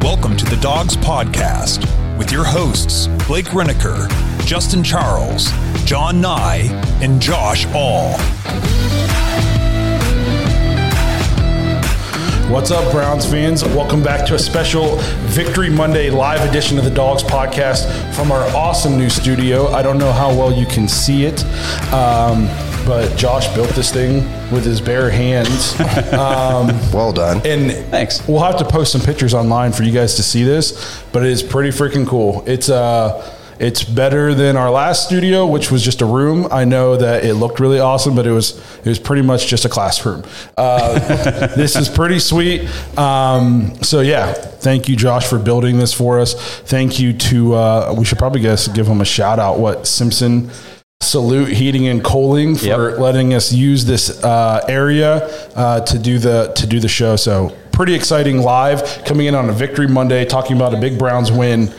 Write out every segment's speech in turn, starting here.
Welcome to The Dawgs Podcast with your hosts, Blake Rineker, Justin Charles, John Nye, and Josh All. What's up, Browns fans? Welcome back to a special Victory Monday live edition of the Dawgs Podcast from our awesome new studio. I don't know how well you can see it, but Josh built this thing with his bare hands. Well done. And thanks. We'll have to post some pictures online for you guys to see this, but it is pretty freaking cool. It's better than our last studio, which was just a room. I know that it looked really awesome, but it was pretty much just a classroom. This is pretty sweet. So yeah, thank you, Josh, for building this for us. Thank you to we should probably give him a shout out. What, Simpson Salute Heating and Cooling for letting us use this area to do the show. So pretty exciting live coming in on a Victory Monday, talking about a big Browns win.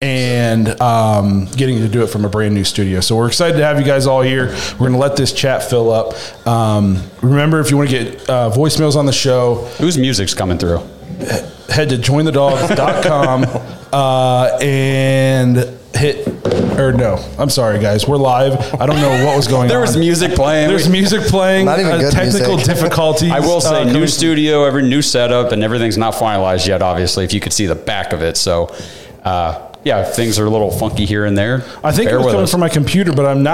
And getting to do it from a brand new studio. So we're excited to have you guys all here. We're going to let this chat fill up. Remember, if you want to get voicemails on the show. Whose music's coming through? Head to JoinTheDawgs.com and hit... Or no, I'm sorry, guys. We're live. I don't know what was going on. There was music playing. There's music playing. Not even good technical music. Difficulties. I will say, new studio, every new setup, and everything's not finalized yet, obviously, if you could see the back of it. So... yeah, things are a little funky here and there. I think it was coming from my computer, but I'm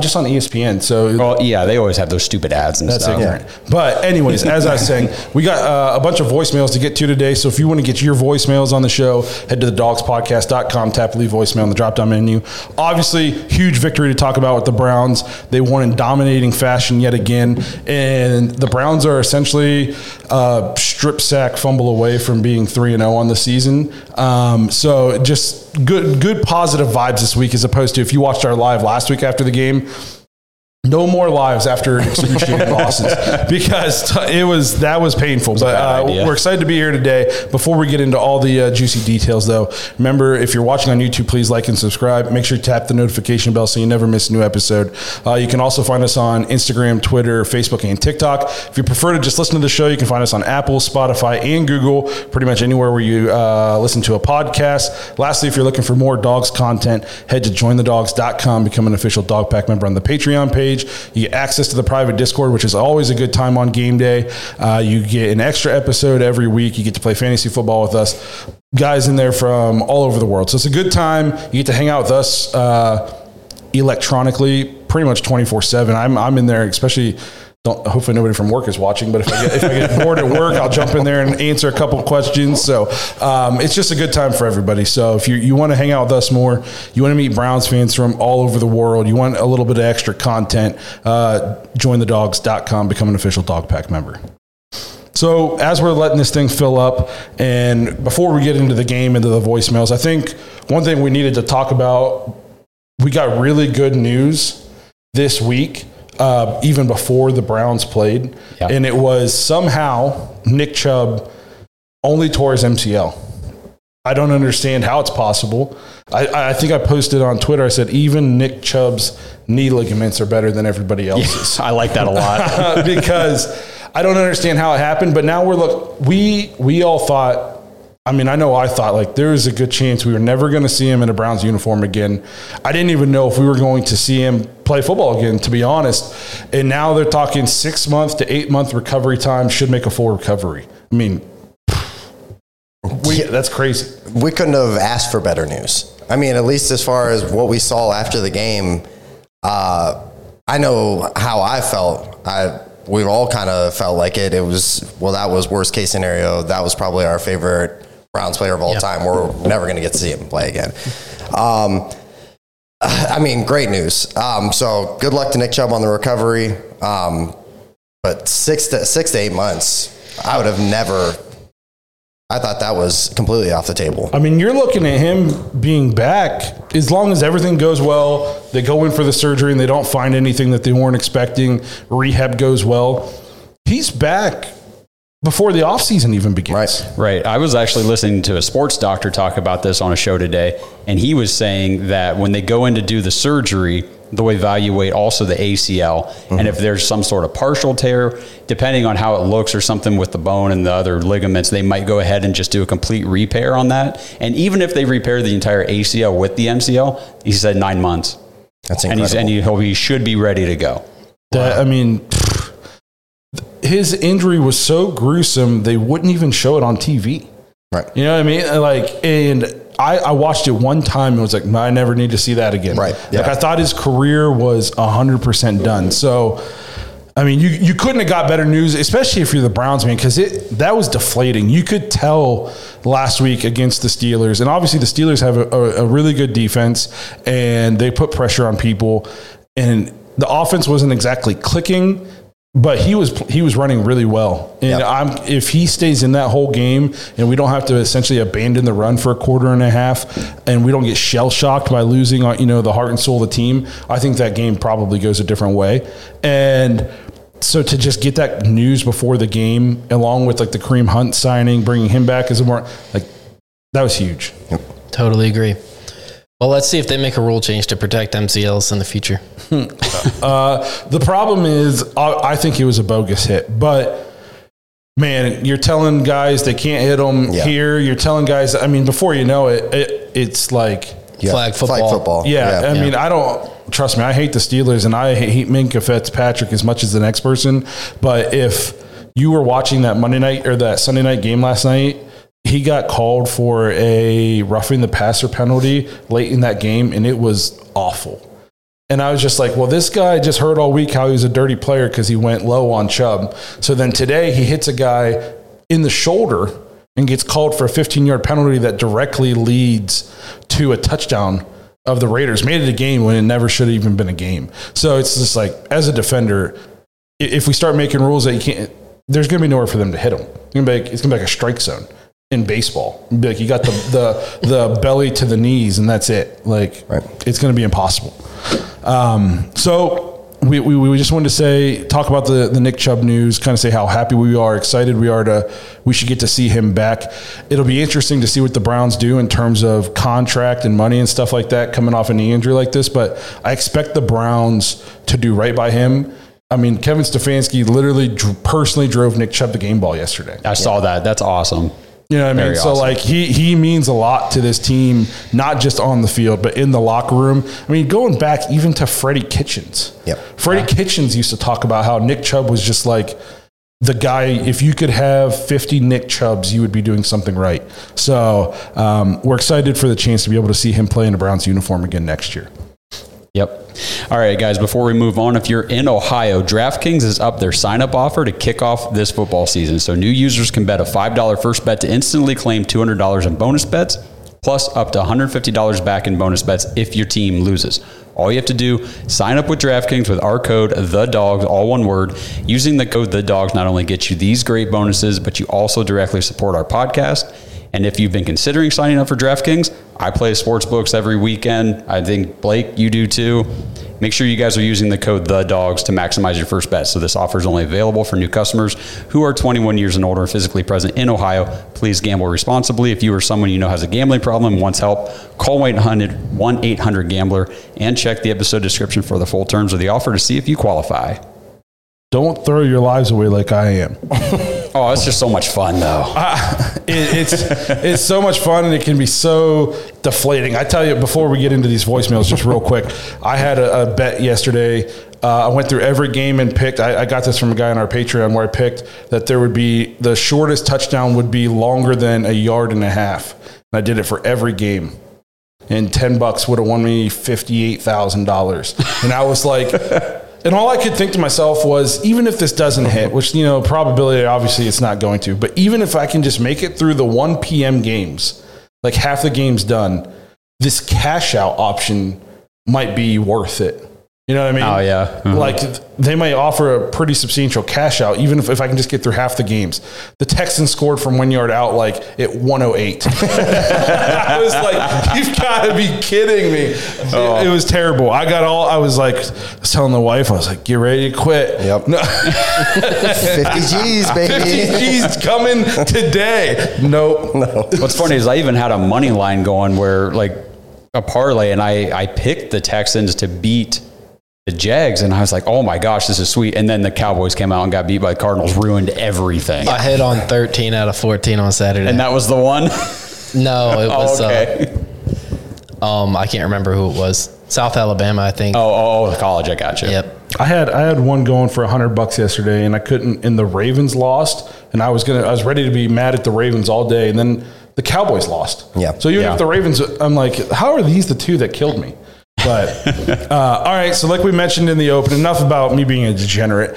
just on ESPN. So, well, yeah, they always have those stupid ads and that's stuff. Ignorant. Yeah. But anyways, as I was saying, we got a bunch of voicemails to get to today. So if you want to get your voicemails on the show, head to thedawgspodcast.com, tap leave voicemail on the drop down menu. Obviously, huge victory to talk about with the Browns. They won in dominating fashion yet again, and the Browns are essentially a strip sack fumble away from being 3-0 on the season. So just good positive vibes this week, as opposed to if you watched our live last week after the game, no more lives after excruciating losses, because that was painful. But we're excited to be here today. Before we get into all the juicy details, though, remember, if you're watching on YouTube, please like and subscribe. Make sure you tap the notification bell so you never miss a new episode. You can also find us on Instagram, Twitter, Facebook, and TikTok. If you prefer to just listen to the show, you can find us on Apple, Spotify, and Google, pretty much anywhere where you listen to a podcast. Lastly, if you're looking for more Dawgs content, head to jointhedawgs.com, become an official Dawg Pack member on the Patreon page. You get access to the private Discord, which is always a good time on game day. You get an extra episode every week. You get to play fantasy football with us, guys in there from all over the world. So it's a good time. You get to hang out with us electronically pretty much 24/7. I'm in there, especially... Hopefully nobody from work is watching, but if I get bored at work, I'll jump in there and answer a couple questions. So it's just a good time for everybody. So if you want to hang out with us more, you want to meet Browns fans from all over the world, you want a little bit of extra content, jointhedawgs.com, become an official Dawg Pack member. So as we're letting this thing fill up, and before we get into the game, into the voicemails, I think one thing we needed to talk about, we got really good news this week. even before the Browns played. Yeah. And it was somehow Nick Chubb only tore his MCL. I don't understand how it's possible. I think I posted on Twitter, I said, even Nick Chubb's knee ligaments are better than everybody else's. Yeah, I like that a lot. Because I don't understand how it happened. But now we're we all thought, I mean, I know I thought, like, there is a good chance we were never going to see him in a Browns uniform again. I didn't even know if we were going to see him play football again, to be honest. And now they're talking 6 month to 8 month recovery time, should make a full recovery. I mean, that's crazy. We couldn't have asked for better news. I mean, at least as far as what we saw after the game, I know how I felt. We all kind of felt like it. It was, well, that was worst case scenario. That was probably our favorite Browns player of all time. We're never going to get to see him play again. I mean, great news. So good luck to Nick Chubb on the recovery. But 6 to 8 months, I would have never... I thought that was completely off the table. I mean, you're looking at him being back as long as everything goes well. They go in for the surgery and they don't find anything that they weren't expecting. Rehab goes well. He's back before the offseason even begins. Right. I was actually listening to a sports doctor talk about this on a show today, and he was saying that when they go in to do the surgery, they'll evaluate also the ACL. Mm-hmm. And if there's some sort of partial tear, depending on how it looks or something with the bone and the other ligaments, they might go ahead and just do a complete repair on that. And even if they repair the entire ACL with the MCL, he said 9 months. That's incredible. And he should be ready to go. Wow. I mean, his injury was so gruesome, they wouldn't even show it on TV. Right. You know what I mean? Like, and... I watched it one time and was like, I never need to see that again. Right. Yeah. Like, I thought his career was 100% done. So, I mean, you couldn't have got better news, especially if you're the Browns, man, because that was deflating. You could tell last week against the Steelers, and obviously the Steelers have a really good defense, and they put pressure on people, and the offense wasn't exactly clicking. But he was running really well, and if he stays in that whole game, and we don't have to essentially abandon the run for a quarter and a half, and we don't get shell shocked by losing, the heart and soul of the team, I think that game probably goes a different way. And so to just get that news before the game, along with like the Kareem Hunt signing, bringing him back as a more like that was huge. Yep. Totally agree. Well, let's see if they make a rule change to protect MCLs in the future. The problem is, I think it was a bogus hit. But, man, you're telling guys they can't hit them here. You're telling guys, I mean, before you know it, it's like flag football. Yeah, yeah. I mean, I don't – trust me, I hate the Steelers, and I hate Minkah Fitzpatrick as much as the next person. But if you were watching that Monday night or that Sunday night game last night, he got called for a roughing the passer penalty late in that game, and it was awful. And I was just like, well, this guy just heard all week how he was a dirty player because he went low on Chubb. So then today he hits a guy in the shoulder and gets called for a 15-yard penalty that directly leads to a touchdown of the Raiders. Made it a game when it never should have even been a game. So it's just like, as a defender, if we start making rules that you can't, there's going to be nowhere for them to hit him. It's going to be like a strike zone in baseball. Be like, you got the belly to the knees, and that's it. Like, It's going to be impossible. So we just wanted to talk about the Nick Chubb news, kind of say how happy we are, excited we are we should get to see him back. It'll be interesting to see what the Browns do in terms of contract and money and stuff like that coming off a knee injury like this, but I expect the Browns to do right by him. I mean, Kevin Stefanski literally personally drove Nick Chubb the game ball yesterday. I saw that. That's awesome. You know what I mean? Very so, awesome. Like, he means a lot to this team, not just on the field, but in the locker room. I mean, going back even to Freddie Kitchens. Yep. Freddie Kitchens used to talk about how Nick Chubb was just like the guy, if you could have 50 Nick Chubbs, you would be doing something right. So, we're excited for the chance to be able to see him play in a Browns uniform again next year. Yep. All right, guys, before we move on, if you're in Ohio, DraftKings is up their sign-up offer to kick off this football season. So new users can bet a $5 first bet to instantly claim $200 in bonus bets, plus up to $150 back in bonus bets if your team loses. All you have to do, sign up with DraftKings with our code, THEDAWGS, all one word. Using the code THEDAWGS not only gets you these great bonuses, but you also directly support our podcast. And if you've been considering signing up for DraftKings, I play sportsbooks every weekend. I think, Blake, you do too. Make sure you guys are using the code THEDAWGS to maximize your first bet. So this offer is only available for new customers who are 21 years and older and physically present in Ohio. Please gamble responsibly. If you or someone you know has a gambling problem and wants help, call 1-800-GAMBLER and check the episode description for the full terms of the offer to see if you qualify. Don't throw your lives away like I am. Oh, it's just so much fun, though. It's so much fun, and it can be so deflating. I tell you, before we get into these voicemails, just real quick, I had a bet yesterday. I went through every game and picked. I got this from a guy on our Patreon where I picked that there would be the shortest touchdown would be longer than 1.5 yards. And I did it for every game. And $10 would have won me $58,000. And I was like... And all I could think to myself was, even if this doesn't hit, which, you know, probability, obviously it's not going to, but even if I can just make it through the 1 p.m. games, like half the game's done, this cash out option might be worth it. You know what I mean? Oh, yeah. Mm-hmm. Like, they might offer a pretty substantial cash out, even if I can just get through half the games. The Texans scored from 1 yard out, like, at 108. I was like, you've got to be kidding me. Oh. It was terrible. I was like, I was telling the wife, I was like, get ready to quit. Yep. No. 50 G's, baby. 50 G's coming today. Nope. No. What's funny is I even had a money line going where, like, a parlay, and I picked the Texans to beat the Jags, and I was like, oh my gosh, this is sweet. And then the Cowboys came out and got beat by the Cardinals, ruined everything. I hit on 13 out of 14 on Saturday. And that was the one? No, it was, okay. I can't remember who it was. South Alabama, I think. Oh, college, I got you. Yep. I had one going for $100 yesterday, and I couldn't, and the Ravens lost, and I was ready to be mad at the Ravens all day, and then the Cowboys lost. Yeah. So even if the Ravens, I'm like, how are these the two that killed me? But, all right, so like we mentioned in the open, enough about me being a degenerate.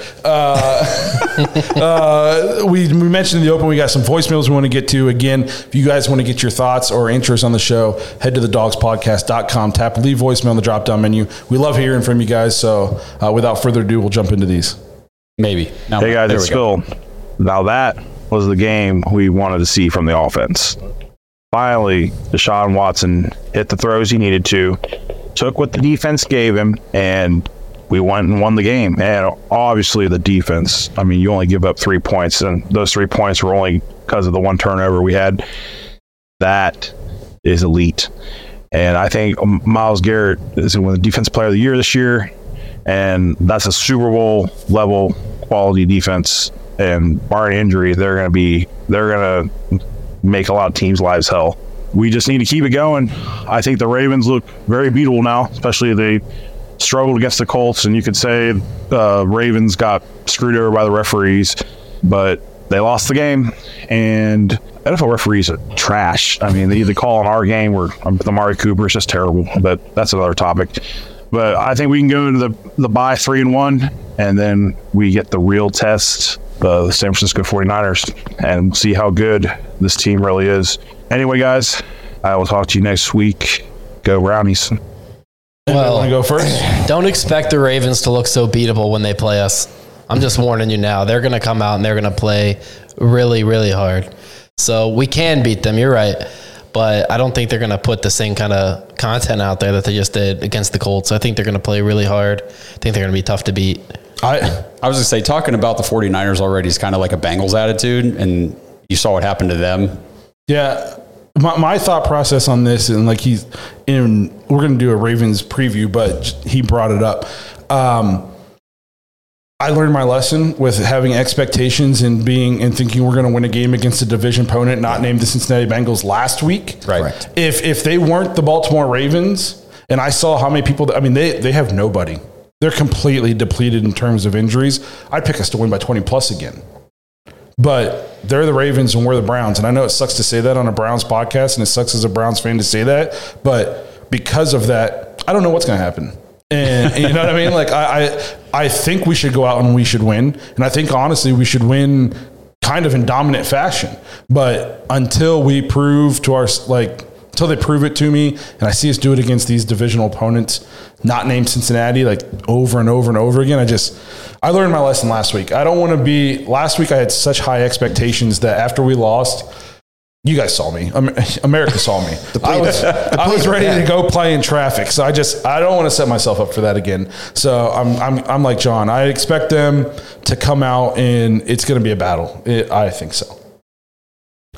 We mentioned in the open, we got some voicemails we want to get to. Again, if you guys want to get your thoughts or intros on the show, head to thedawgspodcast.com, tap leave voicemail on the drop-down menu. We love hearing from you guys, so without further ado, we'll jump into these. Maybe. No, hey, guys, it's Phil. Now that was the game we wanted to see from the offense. Finally, Deshaun Watson hit the throws he needed to, took what the defense gave him, and we went and won the game. And obviously the defense, I mean, you only give up 3 points, and those 3 points were only because of the one turnover we had. That is elite. And I think Myles Garrett is the defense player of the year this year, and that's a Super Bowl level quality defense. And barring injury, they're going to make a lot of teams' lives hell. We just need to keep it going. I think the Ravens look very beatable now, especially they struggled against the Colts, and you could say Ravens got screwed over by the referees, but they lost the game, and NFL referees are trash. I mean, they either call in our game or the Amari Cooper is just terrible, but that's another topic. But I think we can go to the bye 3-1, and then we get the real test, the San Francisco 49ers, and see how good this team really is. Anyway, guys, I will talk to you next week. Go Brownies. Well, want to go first? Don't expect the Ravens to look so beatable when they play us. I'm just warning you now. They're going to come out and they're going to play really, really hard. So we can beat them. You're right. But I don't think they're going to put the same kind of content out there that they just did against the Colts. I think they're going to play really hard. I think they're going to be tough to beat. I was going to say, talking about the 49ers already is kind of like a Bengals attitude, and you saw what happened to them. Yeah, my thought process on this, and like we're going to do a Ravens preview, but he brought it up. I learned my lesson with having expectations and thinking we're going to win a game against a division opponent not named the Cincinnati Bengals last week. Right. If they weren't the Baltimore Ravens, and I saw how many people, they have nobody. They're completely depleted in terms of injuries. I'd pick us to win by 20+ again. But they're the Ravens and we're the Browns. And I know it sucks to say that on a Browns podcast, and it sucks as a Browns fan to say that. But because of that, I don't know what's going to happen. And you know what I mean? Like, I think we should go out and we should win. And I think, honestly, we should win kind of in dominant fashion. But until we prove to our, like, until they prove it to me, and I see us do it against these divisional opponents, not named Cincinnati, like over and over and over again. I learned my lesson last week. I don't want to be, last week I had such high expectations that after we lost, You guys saw me. America saw me. I was ready to go play in traffic. So I don't want to set myself up for that again. So I'm like John. I expect them to come out and it's going to be a battle. I think so.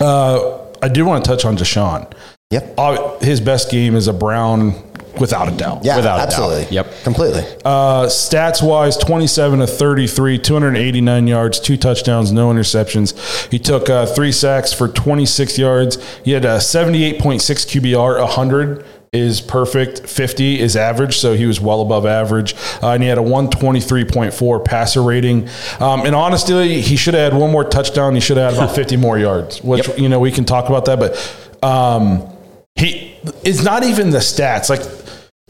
I do want to touch on Deshaun. Yep. His best game is a Brown without a doubt. Yeah, without absolutely. A doubt. Yep. Completely. Stats wise, 27 of 33, 289 yards, 2 touchdowns, no interceptions. He took 3 sacks for 26 yards. He had a 78.6 QBR, 100 is perfect, 50 is average, so he was well above average. And he had a 123.4 passer rating. And honestly, he should have had one more touchdown. He should have had about 50 more yards, which, yep. You know, we can talk about that, but it's not even the stats. Like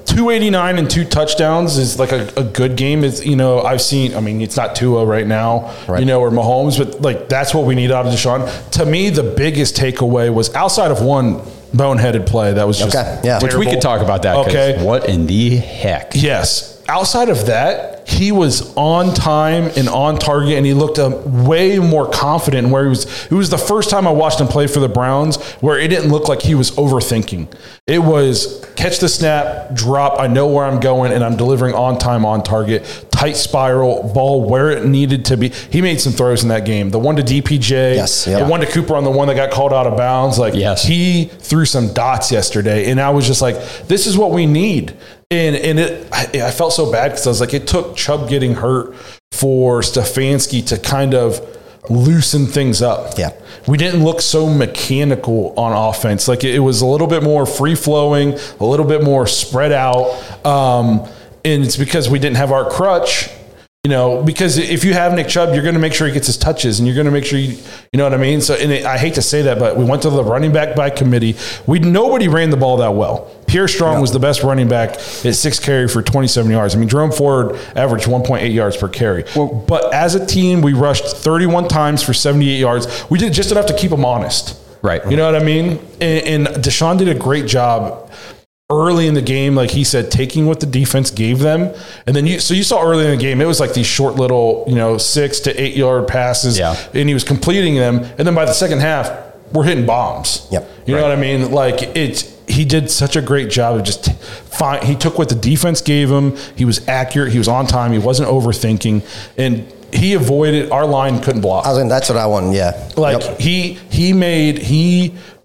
289 and 2 touchdowns is like a good game. It's, you know, I've seen, I mean, it's not Tua right now, right. You know, or Mahomes, but like that's what we need out of Deshaun. To me, the biggest takeaway was outside of one boneheaded play that was just terrible. Which we could talk about that. Okay. What in the heck? Yes. Outside of that, he was on time and on target, and he looked way more confident in where he was. It was the first time I watched him play for the Browns where it didn't look like he was overthinking. It was catch the snap, drop, I know where I'm going, and I'm delivering on time, on target, tight spiral, ball where it needed to be. He made some throws in that game. The one to DPJ, the one to Cooper on the one that got called out of bounds. Like he threw some dots yesterday, and I was just like, this is what we need. And I felt so bad because I was like, it took Chubb getting hurt for Stefanski to kind of loosen things up. Yeah. We didn't look so mechanical on offense. Like it was a little bit more free-flowing, a little bit more spread out. And it's because we didn't have our crutch. You know, because if you have Nick Chubb, you're going to make sure he gets his touches, and you're going to make sure you know what I mean? So, and I hate to say that, but we went to the running back by committee. Nobody ran the ball that well. Pierre Strong was the best running back at 6 carry for 27 yards. I mean, Jerome Ford averaged 1.8 yards per carry. Well, but as a team, we rushed 31 times for 78 yards. We did just enough to keep them honest. Right. You know what I mean? And Deshaun did a great job. Early in the game, like he said, taking what the defense gave them. And then you saw early in the game, it was like these short little, 6 to 8 yard passes. Yeah. And he was completing them. And then by the second half, we're hitting bombs. Yep. You know what I mean? Like he did such a great job of just he took what the defense gave him. He was accurate. He was on time. He wasn't overthinking. And he avoided, our line couldn't block. I was like, that's what I wanted. Yeah. Like he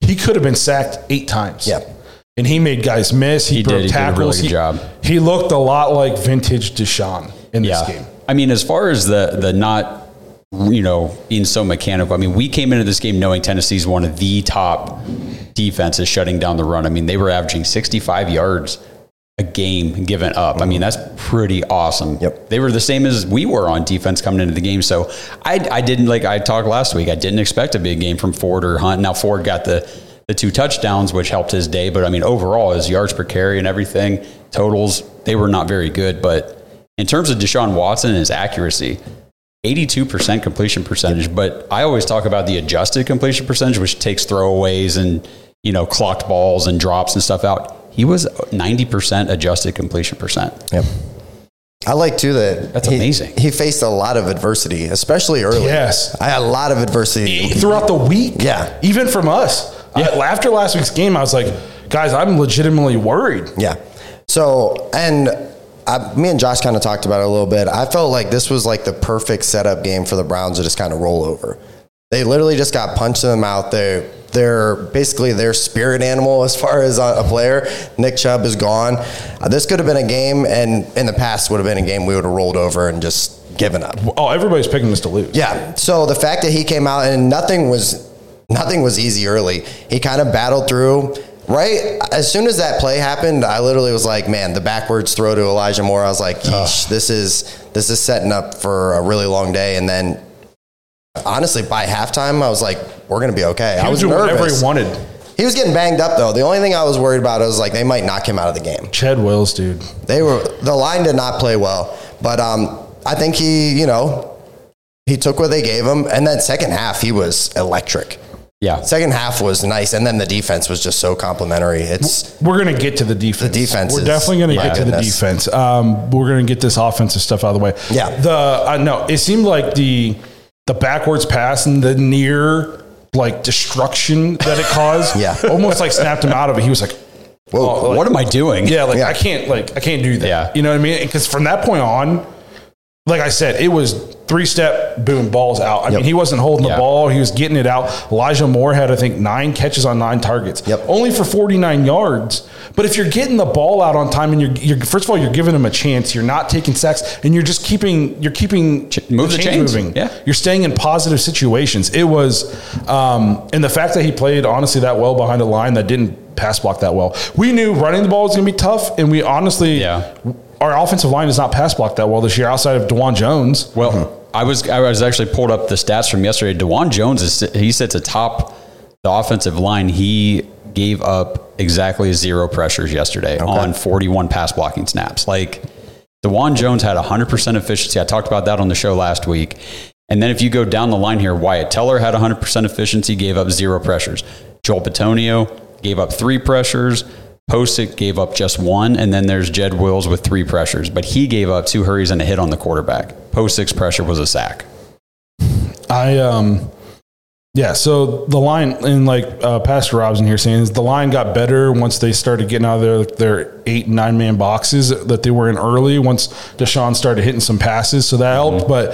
could have been sacked 8 times. Yeah. And he made guys miss. He broke tackles. He did a really good job. He looked a lot like vintage Deshaun in this game. I mean, as far as the not, being so mechanical, I mean, we came into this game knowing Tennessee's one of the top defenses shutting down the run. I mean, they were averaging 65 yards a game given up. I mean, that's pretty awesome. Yep. They were the same as we were on defense coming into the game. So I didn't, like I talked last week, I didn't expect a big game from Ford or Hunt. Now Ford got the 2 touchdowns, which helped his day. But I mean, overall, his yards per carry and everything, totals, they were not very good. But in terms of Deshaun Watson and his accuracy, 82% completion percentage. But I always talk about the adjusted completion percentage, which takes throwaways and, clocked balls and drops and stuff out. He was 90% adjusted completion percent. Yep. I like, too, that's amazing. He faced a lot of adversity, especially early. Yes. I had a lot of adversity. Throughout the week. Yeah. Even from us. Yeah. After last week's game, I was like, guys, I'm legitimately worried. Yeah. So, and me and Josh kind of talked about it a little bit. I felt like this was like the perfect setup game for the Browns to just kind of roll over. They literally just got punched in the mouth. They're basically their spirit animal as far as a player. Nick Chubb is gone. This could have been a game, and in the past would have been a game we would have rolled over and just given up. Oh, everybody's picking this to lose. Yeah. So the fact that he came out and nothing was easy early. He kind of battled through. Right as soon as that play happened, I literally was like, man, the backwards throw to Elijah Moore. I was like, this is setting up for a really long day. And then honestly, by halftime, I was like, we're going to be okay. I was nervous. Whatever he wanted. He was getting banged up, though. The only thing I was worried about was like they might knock him out of the game. Chad Wells, dude. The line did not play well. But I think he took what they gave him. And then second half, he was electric. Yeah. Second half was nice. And then the defense was just so complimentary. We're going to get to the defense. We're definitely going to get to the defense. We're going to get this offensive stuff out of the way. Yeah. It seemed like the backwards pass and the near like destruction that it caused almost like snapped him out of it. He was like, whoa, like, what am I doing? I can't do that. Yeah. You know what I mean? Because from that point on, like I said, it was 3-step, boom, ball's out. I mean, he wasn't holding the ball. He was getting it out. Elijah Moore had, I think, 9 catches on 9 targets. Yep. Only for 49 yards. But if you're getting the ball out on time and you're first of all, you're giving him a chance. You're not taking sacks. And you're just keeping the chains moving. Yeah. You're staying in positive situations. It was and the fact that he played, honestly, that well behind a line that didn't pass block that well. We knew running the ball was going to be tough, and we honestly our offensive line is not pass blocked that well this year outside of DeJuan Jones. Well, I was actually pulled up the stats from yesterday. DeJuan Jones, he sits atop the offensive line. He gave up exactly 0 pressures yesterday on 41 pass blocking snaps. Like, DeJuan Jones had 100% efficiency. I talked about that on the show last week. And then if you go down the line here, Wyatt Teller had 100% efficiency, gave up 0 pressures. Joel Bitonio gave up 3 pressures. Posick gave up just 1, and then there's Jed Wills with 3 pressures, but he gave up 2 hurries and a hit on the quarterback. Posick's pressure was a sack. So the line, and like Pastor Robson here saying, is the line got better once they started getting out of their 8- and 9-man boxes that they were in early, once Deshaun started hitting some passes, so that helped. But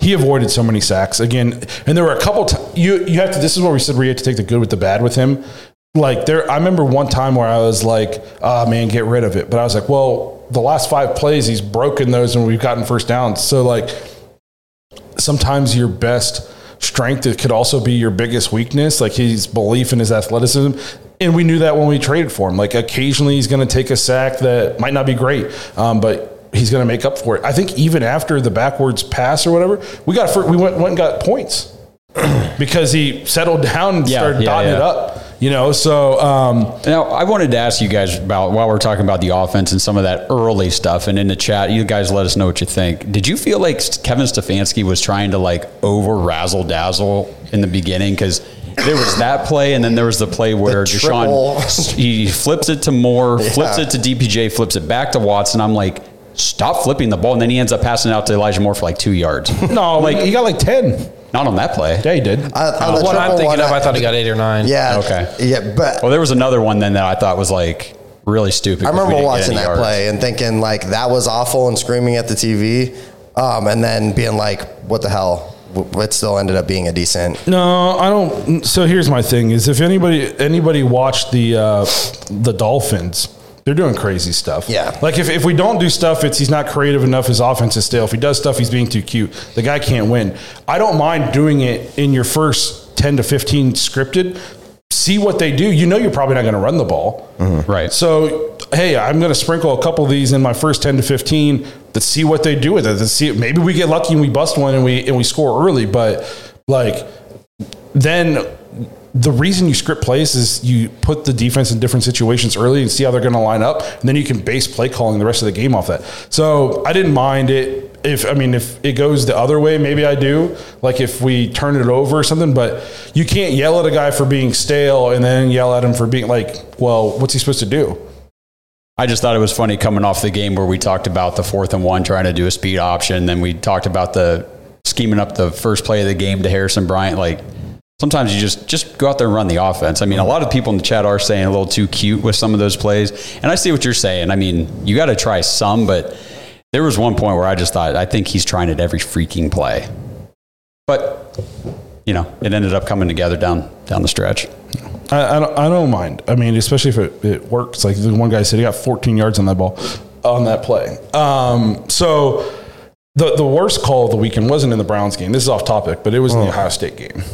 he avoided so many sacks. Again, and there were a couple times, you have to, this is where we said we had to take the good with the bad with him. Like, there, I remember one time where I was like, oh, man, get rid of it. But I was like, well, the last 5 plays, he's broken those and we've gotten first downs. So, like, sometimes your best strength, it could also be your biggest weakness, like his belief in his athleticism. And we knew that when we traded for him. Like, occasionally he's going to take a sack that might not be great, but he's going to make up for it. I think even after the backwards pass or whatever, we went and got points because he settled down and started dotting it up. You know, so now I wanted to ask you guys about, while we're talking about the offense and some of that early stuff, and in the chat, you guys let us know what you think. Did you feel like Kevin Stefanski was trying to like over razzle dazzle in the beginning? Because there was that play, and then there was the play where Deshaun, he flips it to Moore, flips it to DPJ, flips it back to Watson. I'm like, stop flipping the ball, and then he ends up passing it out to Elijah Moore for like 2 yards. No, like he got like 10. Not on that play. Yeah, he did. What I'm thinking of, I thought he got 8 or 9. Yeah. Okay. Yeah, but... Well, there was another one then that I thought was, like, really stupid. I remember watching that play and thinking, like, that was awful and screaming at the TV, and then being like, what the hell? It still ended up being a decent... No, I don't... So here's my thing, is if anybody watched the Dolphins... They're doing crazy stuff. Yeah. Like, if we don't do stuff, it's he's not creative enough. His offense is stale. If he does stuff, he's being too cute. The guy can't win. I don't mind doing it in your first 10 to 15 scripted. See what they do. You know you're probably not going to run the ball. Mm-hmm. Right. So, hey, I'm going to sprinkle a couple of these in my first 10 to 15. Let's see what they do with it. Let's see. Maybe we get lucky and we bust one and we score early. But, like, then... The reason you script plays is you put the defense in different situations early and see how they're going to line up, and then you can base play calling the rest of the game off that. So I didn't mind it. If it goes the other way, maybe I do. Like if we turn it over or something, but you can't yell at a guy for being stale and then yell at him for being like, well, what's he supposed to do? I just thought it was funny coming off the game where we talked about the 4th and 1 trying to do a speed option. Then we talked about the scheming up the first play of the game to Harrison Bryant, like, sometimes you just go out there and run the offense. I mean, a lot of people in the chat are saying a little too cute with some of those plays. And I see what you're saying. I mean, you got to try some, but there was one point where I just thought, I think he's trying it every freaking play. But, you know, it ended up coming together down the stretch. I don't mind. I mean, especially if it works. Like the one guy said, he got 14 yards on that ball, on that play. So the worst call of the weekend wasn't in the Browns game. This is off topic, but it was in the Ohio State game.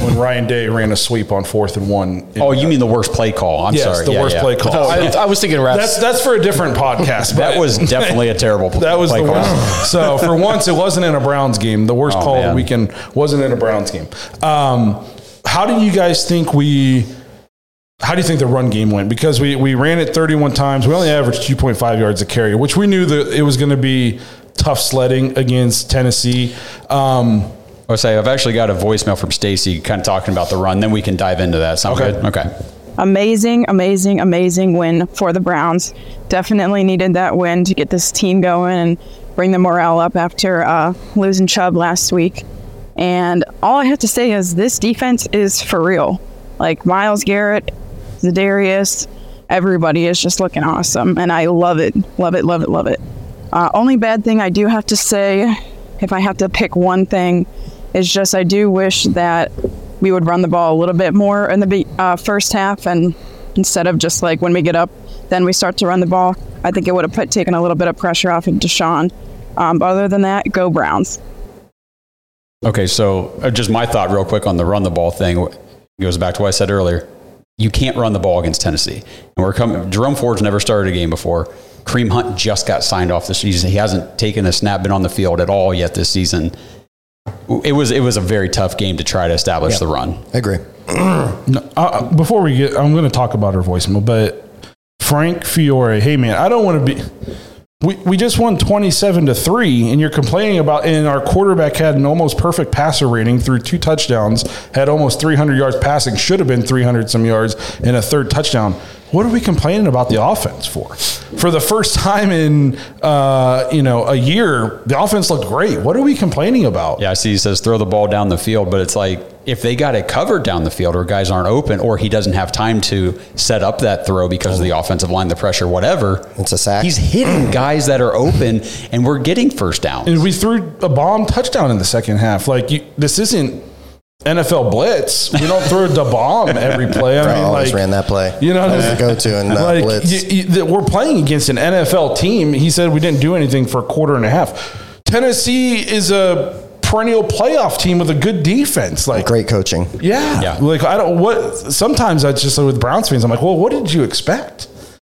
When Ryan Day ran a sweep on 4th and 1. Oh, you mean the worst play call. I'm sorry. the worst play call. I was thinking refs. That's for a different podcast. That was definitely a terrible play call. That was the worst. So, for once, it wasn't in a Browns game. The worst call of the weekend wasn't in a Browns game. How do you guys think how do you think the run game went? Because we ran it 31 times. We only averaged 2.5 yards a carry, which we knew that it was going to be tough sledding against Tennessee. I would say I've actually got a voicemail from Stacy kind of talking about the run. Then we can dive into that. Sound good? Okay. Amazing win for the Browns. Definitely needed that win to get this team going and bring the morale up after losing Chubb last week. And all I have to say is this defense is for real. Like Myles Garrett, Zadarius, everybody is just looking awesome, and I love it, love it, love it, love it. Only bad thing I do have to say, if I have to pick one thing, is just I do wish that we would run the ball a little bit more in the first half, and instead of just like when we get up, then we start to run the ball. I think it would have taken a little bit of pressure off of Deshaun. But other than that, go Browns. Okay, so just my thought real quick on the run the ball thing goes back to what I said earlier. You can't run the ball against Tennessee. And we're coming. Jerome Ford's never started a game before. Kareem Hunt just got signed off this season. He hasn't taken a snap, been on the field at all yet this season. It was a very tough game to try to establish the run. I agree. Before we get, I'm going to talk about her voicemail, but Frank Fiore, hey man, I don't want to be. We just won 27-3, and you're complaining about. And our quarterback had an almost perfect passer rating, threw 2 touchdowns, had almost 300 yards passing, should have been 300 some yards, and a 3rd touchdown. What are we complaining about the offense for? For the first time in a year, the offense looked great. What are we complaining about? Yeah, I see. He says throw the ball down the field, but it's like if they got it covered down the field, or guys aren't open, or he doesn't have time to set up that throw because of the offensive line, the pressure, whatever. It's a sack. He's hitting guys that are open, and we're getting first downs. And we threw a bomb touchdown in the second half. Like this isn't NFL blitz. We don't throw the bomb every play. I always ran that play. You know what I mean? Go-to and blitz. We're playing against an NFL team. He said we didn't do anything for a quarter and a half. Tennessee is a perennial playoff team with a good defense. Like great coaching. Yeah. Sometimes I just with Browns fans, I'm like, well, what did you expect?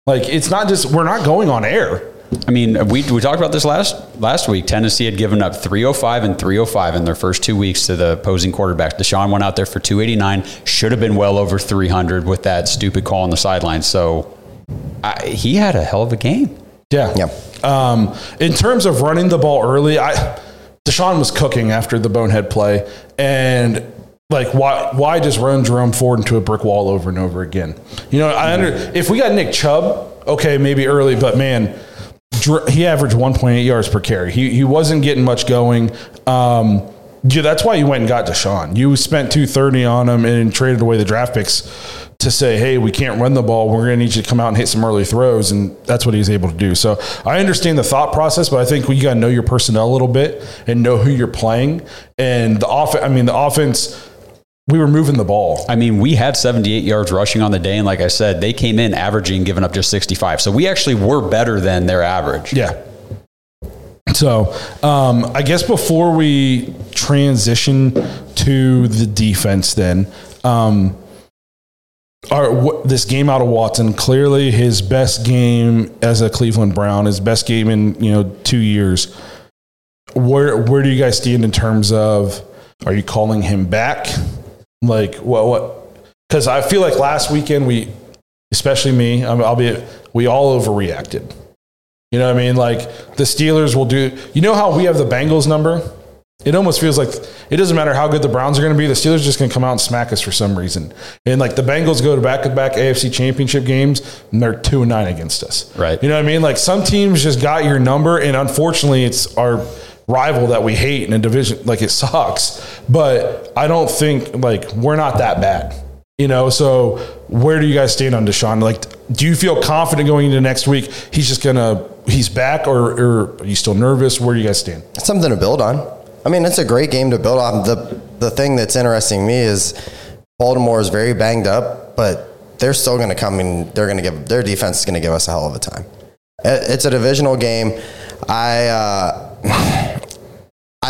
Like it's not just we're not going on air. I mean, we talked about this last week. Tennessee had given up 305 and 305 in their first 2 weeks to the opposing quarterbacks. Deshaun went out there for 289, should have been well over 300 with that stupid call on the sideline. So he had a hell of a game. Yeah. In terms of running the ball early, Deshaun was cooking after the bonehead play. And like, why just run Jerome Ford into a brick wall over and over again? You know, if we got Nick Chubb, okay, maybe early, but man, he averaged 1.8 yards per carry. He wasn't getting much going. That's why you went and got Deshaun. You spent $230 on him and traded away the draft picks to say, hey, we can't run the ball. We're going to need you to come out and hit some early throws, and that's what he was able to do. So I understand the thought process, but I think you got to know your personnel a little bit and know who you're playing. And the offense, we were moving the ball. I mean, we had 78 yards rushing on the day, and like I said, they came in averaging, giving up just 65. So we actually were better than their average. Yeah. So I guess before we transition to the defense then, this game out of Watson, clearly his best game as a Cleveland Brown, his best game in 2 years. Where do you guys stand in terms of, are you calling him back? Like what? Because I feel like last weekend we all overreacted. You know what I mean? Like the Steelers will do. You know how we have the Bengals number? It almost feels like it doesn't matter how good the Browns are going to be. The Steelers are just going to come out and smack us for some reason. And like the Bengals go to back-to-back AFC Championship games, and they're 2-9 against us. Right? You know what I mean? Like some teams just got your number, and unfortunately, it's our rival that we hate in a division. Like it sucks, but I don't think like we're not that bad, so where do you guys stand on Deshaun? Like, do you feel confident going into next week he's back, or are you still nervous? Where do you guys stand? It's something to build on. I mean, it's a great game to build on. The thing that's interesting to me is Baltimore is very banged up, but they're still going to come and they're going to give their defense is going to give us a hell of a time. It's a divisional game.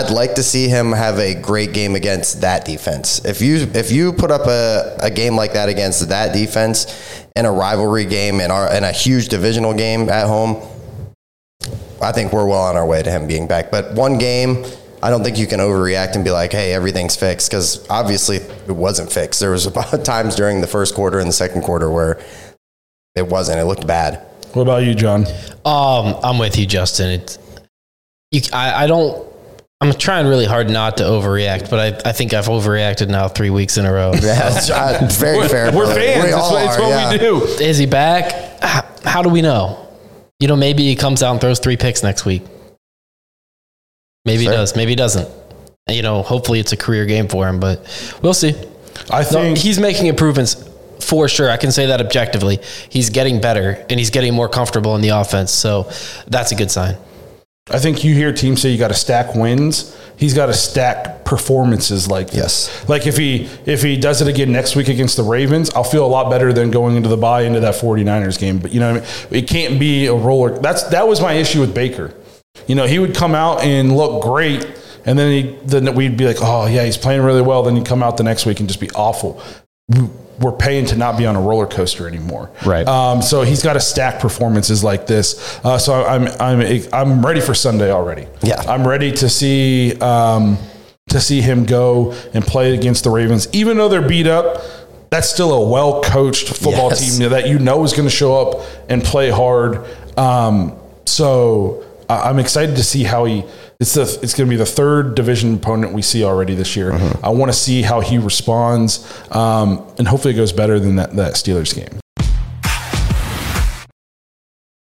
I'd like to see him have a great game against that defense. If you put up a game like that against that defense in a rivalry game in a huge divisional game at home, I think we're well on our way to him being back. But one game, I don't think you can overreact and be like, hey, everything's fixed, because obviously it wasn't fixed. There was about times during the first quarter and the second quarter where it wasn't. It looked bad. What about you, John? I'm with you, Justin. I'm trying really hard not to overreact, but I think I've overreacted now 3 weeks in a row. Yeah, very fair. We're fans. It's what we do. Is he back? How do we know? Maybe he comes out and throws 3 picks next week. Maybe he does. Maybe he doesn't. you know, hopefully it's a career game for him, but we'll see. I think he's making improvements for sure. I can say that objectively. He's getting better and he's getting more comfortable in the offense. So that's a good sign. I think you hear teams say you got to stack wins. He's got to stack performances like this. Yes. Like if he does it again next week against the Ravens, I'll feel a lot better than going into the bye into that 49ers game. But you know what I mean? It can't be a roller. That was my issue with Baker. You know, he would come out and look great, and then we'd be like, oh, yeah, he's playing really well. Then he'd come out the next week and just be awful. We're paying to not be on a roller coaster anymore. Right. So he's got to stack performances like this. So I'm ready for Sunday already. Yeah. I'm ready to see him go and play against the Ravens, even though they're beat up. That's still a well-coached football team that you know is going to show up and play hard. So I'm excited to see how he. It's going to be the third division opponent we see already this year. Mm-hmm. I want to see how he responds, and hopefully it goes better than that Steelers game.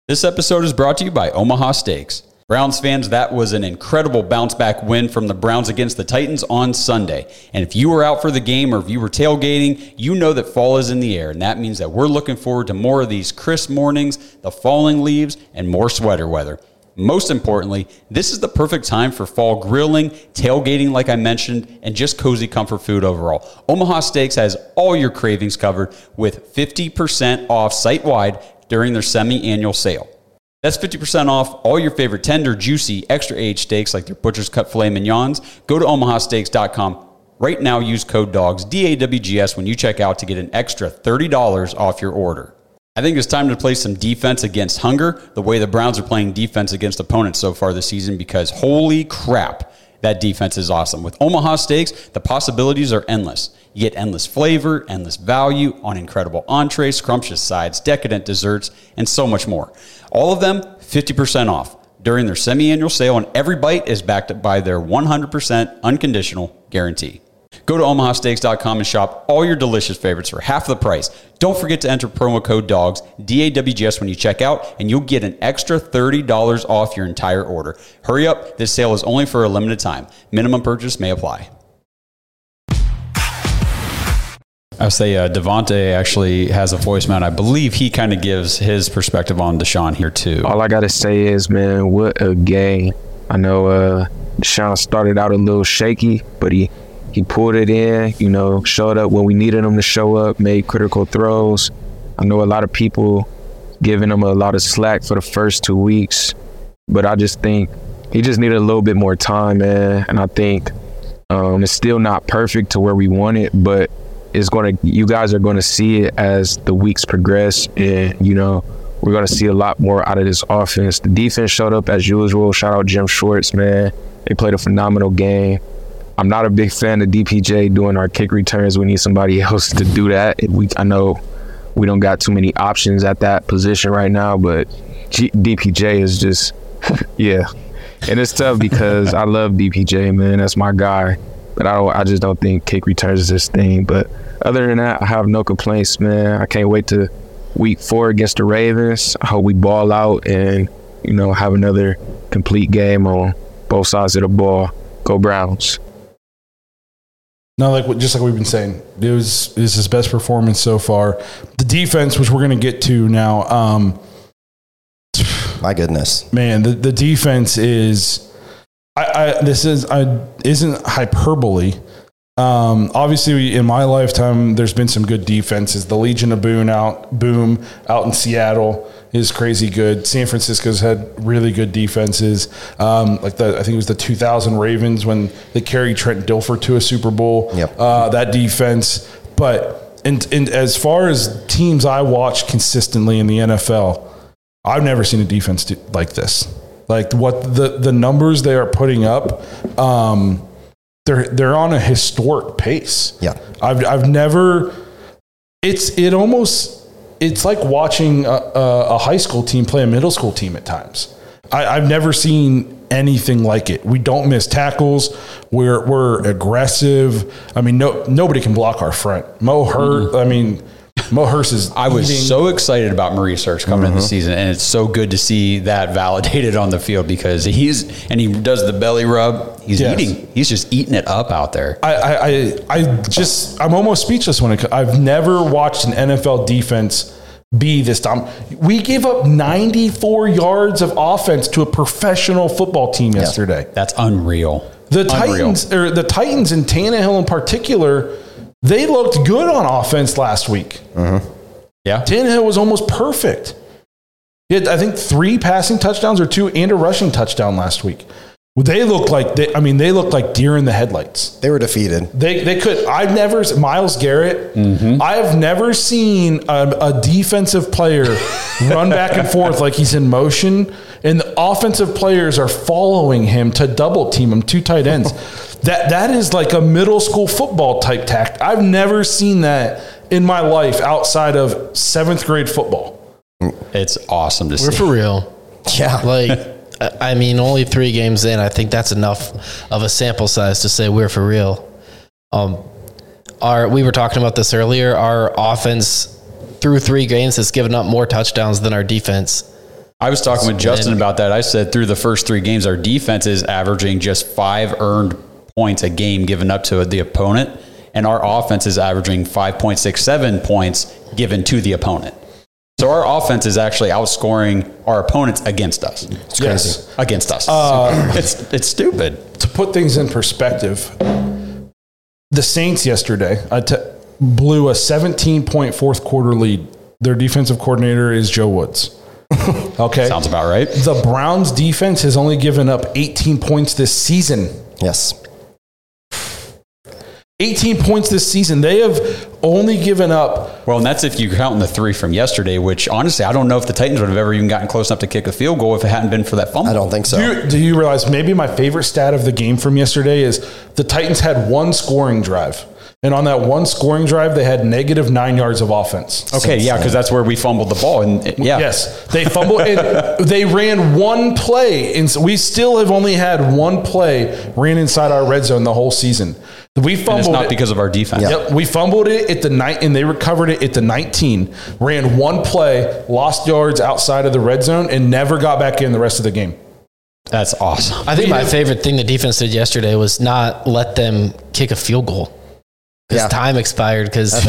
This episode is brought to you by Omaha Steaks. Browns fans, that was an incredible bounce-back win from the Browns against the Titans on Sunday. And if you were out for the game or if you were tailgating, you know that fall is in the air, and that means that we're looking forward to more of these crisp mornings, the falling leaves, and more sweater weather. Most importantly, this is the perfect time for fall grilling, tailgating like I mentioned, and just cozy comfort food overall. Omaha Steaks has all your cravings covered with 50% off site-wide during their semi-annual sale. That's 50% off all your favorite tender, juicy, extra-aged steaks like their Butcher's Cut Filet Mignons. Go to omahasteaks.com. Right now, use code DAWGS, D-A-W-G-S, when you check out to get an extra $30 off your order. I think it's time to play some defense against hunger, the way the Browns are playing defense against opponents so far this season, because holy crap, that defense is awesome. With Omaha Steaks, the possibilities are endless. You get endless flavor, endless value on incredible entrees, scrumptious sides, decadent desserts, and so much more. All of them 50% off during their semi-annual sale, and every bite is backed up by their 100% unconditional guarantee. Go to omahasteaks.com and shop all your delicious favorites for half the price. Don't forget to enter promo code DAWGS, D-A-W-G-S, when you check out, and you'll get an extra $30 off your entire order. Hurry up. This sale is only for a limited time. Minimum purchase may apply. I would say Devontae actually has a voicemail. I believe he kind of gives his perspective on Deshaun here, too. All I got to say is, man, what a game. I know Deshaun started out a little shaky, but He pulled it in, you know, showed up when we needed him to show up, made critical throws. I know a lot of people giving him a lot of slack for the first 2 weeks, but I just think he just needed a little bit more time, man. And I think it's still not perfect to where we want it, but it's going to, you guys are going to see it as the weeks progress. And, you know, we're going to see a lot more out of this offense. The defense showed up as usual. Shout out Jim Schwartz, man. They played a phenomenal game. I'm not a big fan of DPJ doing our kick returns. We need somebody else to do that. I know we don't got too many options at that position right now, but DPJ is just, yeah. And it's tough because I love DPJ, man. That's my guy. But I just don't think kick returns is his thing. But other than that, I have no complaints, man. I can't wait to week 4 against the Ravens. I hope we ball out and, you know, have another complete game on both sides of the ball. Go Browns. No, just like we've been saying, it was his best performance so far. The defense, which we're going to get to now. My goodness, man, the defense is. This isn't hyperbole. Obviously, in my lifetime, there's been some good defenses. The Legion of Boom out in Seattle is crazy good. San Francisco's had really good defenses. I think it was the 2000 Ravens when they carried Trent Dilfer to a Super Bowl. Yep. That defense. But and as far as teams I watch consistently in the NFL, I've never seen a defense like this. Like what the numbers they are putting up, they're on a historic pace. Yeah. I've never. It's like watching a high school team play a middle school team at times. I've never seen anything like it. We don't miss tackles. We're aggressive. I mean, nobody can block our front. Mo Hurt. Mm-hmm. I mean, Mo Hurst is I was eating. So excited about Maurice Hurst coming in the season, and it's so good to see that validated on the field because he does the belly rub. He's eating. He's just eating it up out there. I'm almost speechless when I've never watched an NFL defense be this dumb. We gave up 94 yards of offense to a professional football team yesterday. That's unreal. The Titans and Tannehill in particular, they looked good on offense last week. Mm-hmm. Yeah. Tannehill was almost perfect. He had, I think, 3 passing touchdowns or 2 and a rushing touchdown last week. They looked like they looked like deer in the headlights. They were defeated. They could. Myles Garrett. Mm-hmm. I have never seen a defensive player run back and forth like he's in motion, and the offensive players are following him to double team him, 2 tight ends. That is like a middle school football type tact. I've never seen that in my life outside of 7th grade football. It's awesome to see. We're for real. Yeah, like. I mean, only 3 games in, I think that's enough of a sample size to say we're for real. We were talking about this earlier. Our offense through 3 games has given up more touchdowns than our defense. I was talking with Justin about that. I said through the first 3 games, our defense is averaging just 5 earned points a game given up to the opponent, and our offense is averaging 5.67 points given to the opponent. So our offense is actually outscoring our opponents against us. It's crazy. Yes. Against us. It's stupid. To put things in perspective, the Saints yesterday blew a 17-point fourth quarter lead. Their defensive coordinator is Joe Woods. Okay. Sounds about right. The Browns defense has only given up 18 points this season. Yes. 18 points this season. They have only given up. Well, and that's if you count in the 3 from yesterday, which honestly, I don't know if the Titans would have ever even gotten close enough to kick a field goal if it hadn't been for that fumble. I don't think so. Do you realize maybe my favorite stat of the game from yesterday is the Titans had 1 scoring drive. And on that 1 scoring drive, they had negative 9 yards of offense. Okay, yeah, because that's where we fumbled the ball. Yes, they fumbled. And they ran 1 play. And we still have only had 1 play ran inside our red zone the whole season. We fumbled. And it's not because of our defense. Yep, we fumbled it at the 9, and they recovered it at the 19. Ran 1 play, lost yards outside of the red zone, and never got back in the rest of the game. That's awesome. I think my favorite thing the defense did yesterday was not let them kick a field goal. His time expired because he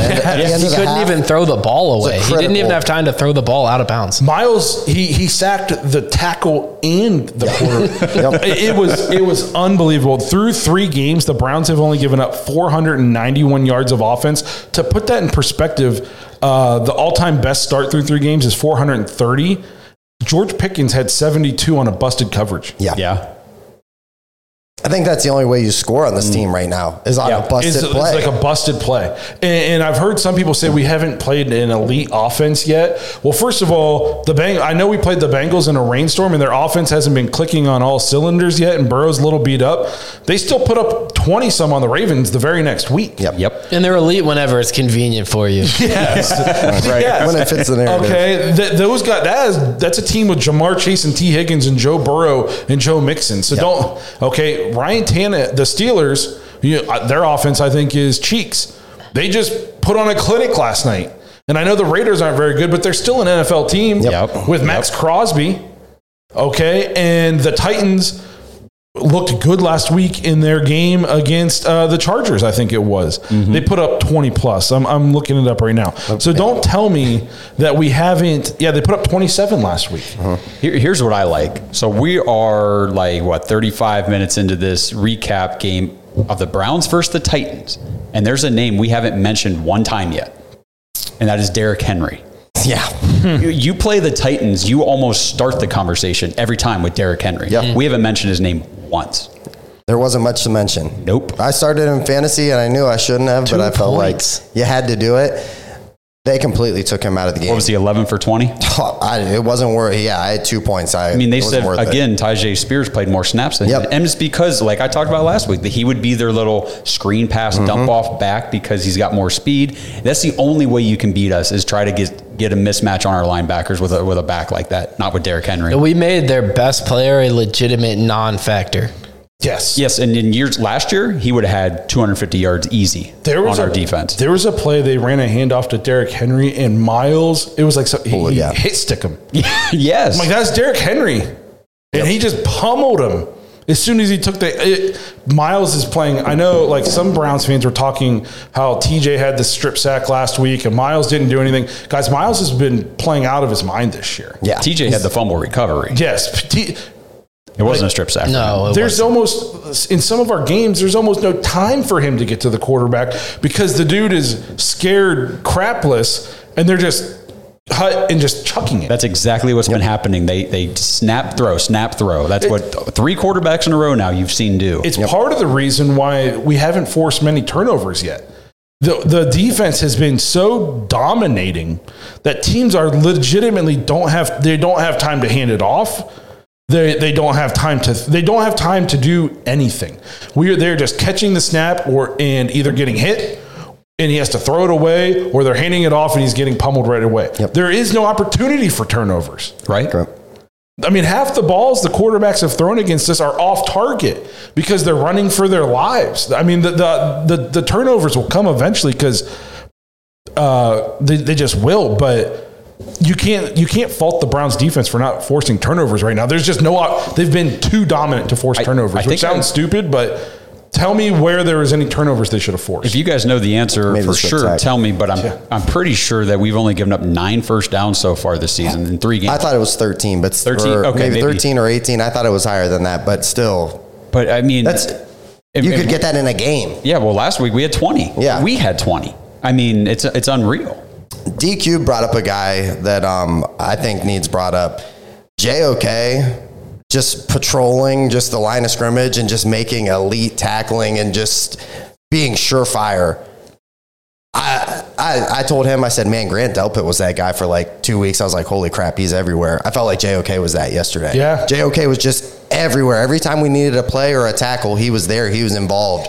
couldn't even throw the ball away. He didn't even have time to throw the ball out of bounds. Myles, he sacked the tackle and the quarterback. It was unbelievable. Through 3 games, the Browns have only given up 491 yards of offense. To put that in perspective, the all-time best start through 3 games is 430. George Pickens had 72 on a busted coverage. Yeah. I think that's the only way you score on this team right now is on a busted play. It's like a busted play. And I've heard some people say we haven't played an elite offense yet. Well, first of all, I know we played the Bengals in a rainstorm and their offense hasn't been clicking on all cylinders yet, and Burrow's a little beat up. They still put up 20-some on the Ravens the very next week. Yep. And they're elite whenever it's convenient for you. Yes. Right. Yes. When it fits the narrative. Okay. That's a team with Jamar Chase and T. Higgins and Joe Burrow and Joe Mixon. So Ryan Tannehill, the Steelers, their offense, I think, is cheeks. They just put on a clinic last night. And I know the Raiders aren't very good, but they're still an NFL team with Max Crosby. Okay, and the Titans looked good last week in their game against the Chargers, I think it was. Mm-hmm. They put up 20-plus. I'm looking it up right now. Okay. So don't tell me that we haven't – they put up 27 last week. Uh-huh. Here's what I like. So we are 35 minutes into this recap game of the Browns versus the Titans, and there's a name we haven't mentioned one time yet, and that is Derrick Henry. Yeah. You play the Titans, you almost start the conversation every time with Derrick Henry. Yep. We haven't mentioned his name once. There wasn't much to mention. Nope. I started in fantasy, and I knew I shouldn't have, but I felt like you had to do it. They completely took him out of the game. What was he, 11 for 20? It wasn't worth it. Yeah, I had 2 points. They said, again, Tajay Spears played more snaps than him. And it's because, like I talked about last week, that he would be their little screen pass dump off back because he's got more speed. That's the only way you can beat us is try to get a mismatch on our linebackers with a back like that, not with Derrick Henry. We made their best player a legitimate non-factor. Yes. Yes, and in years last year, he would have had 250 yards easy on our defense. There was a play they ran a handoff to Derrick Henry and Myles. It was like he hit stick him. Yes. I'm like, that's Derrick Henry. Yep. And he just pummeled him. As soon as he took Myles is playing. I know, like, some Browns fans were talking how TJ had the strip sack last week and Myles didn't do anything. Guys, Myles has been playing out of his mind this year. Yeah. TJ had the fumble recovery. Yes. It wasn't a strip sack. No, in some of our games, there's almost no time for him to get to the quarterback because the dude is scared crapless and they're just hut and just chucking it. That's exactly what's been happening. They snap, throw. That's what three quarterbacks in a row now you've seen do. It's part of the reason why we haven't forced many turnovers yet. The defense has been so dominating that teams are legitimately don't have time to hand it off. They don't have time to do anything. They're just catching the snap and either getting hit and he has to throw it away, or they're handing it off and he's getting pummeled right away. Yep. There is no opportunity for turnovers, right? Correct. I mean, half the balls the quarterbacks have thrown against us are off target because they're running for their lives. I mean, the turnovers will come eventually because they just will, but. You can't fault the Browns defense for not forcing turnovers right now. There's just they've been too dominant to force turnovers, which sounds stupid, but tell me where there was any turnovers they should have forced. If you guys know the answer for sure, tell me, but I'm pretty sure that we've only given up 9 first downs so far this season in 3 games. I thought it was 13, but 13, maybe 13 or 18. I thought it was higher than that, but still. But I mean, you could get that in a game. Yeah, well, last week we had 20. Yeah. We had 20. I mean, it's unreal. DQ brought up a guy that I think needs brought up. JOK, just patrolling just the line of scrimmage and just making elite tackling and just being surefire. I told him, I said, man, Grant Delpit was that guy for like 2 weeks. I was like, holy crap, he's everywhere. I felt like JOK was that yesterday. Yeah. JOK was just everywhere. Every time we needed a play or a tackle, he was there. He was involved.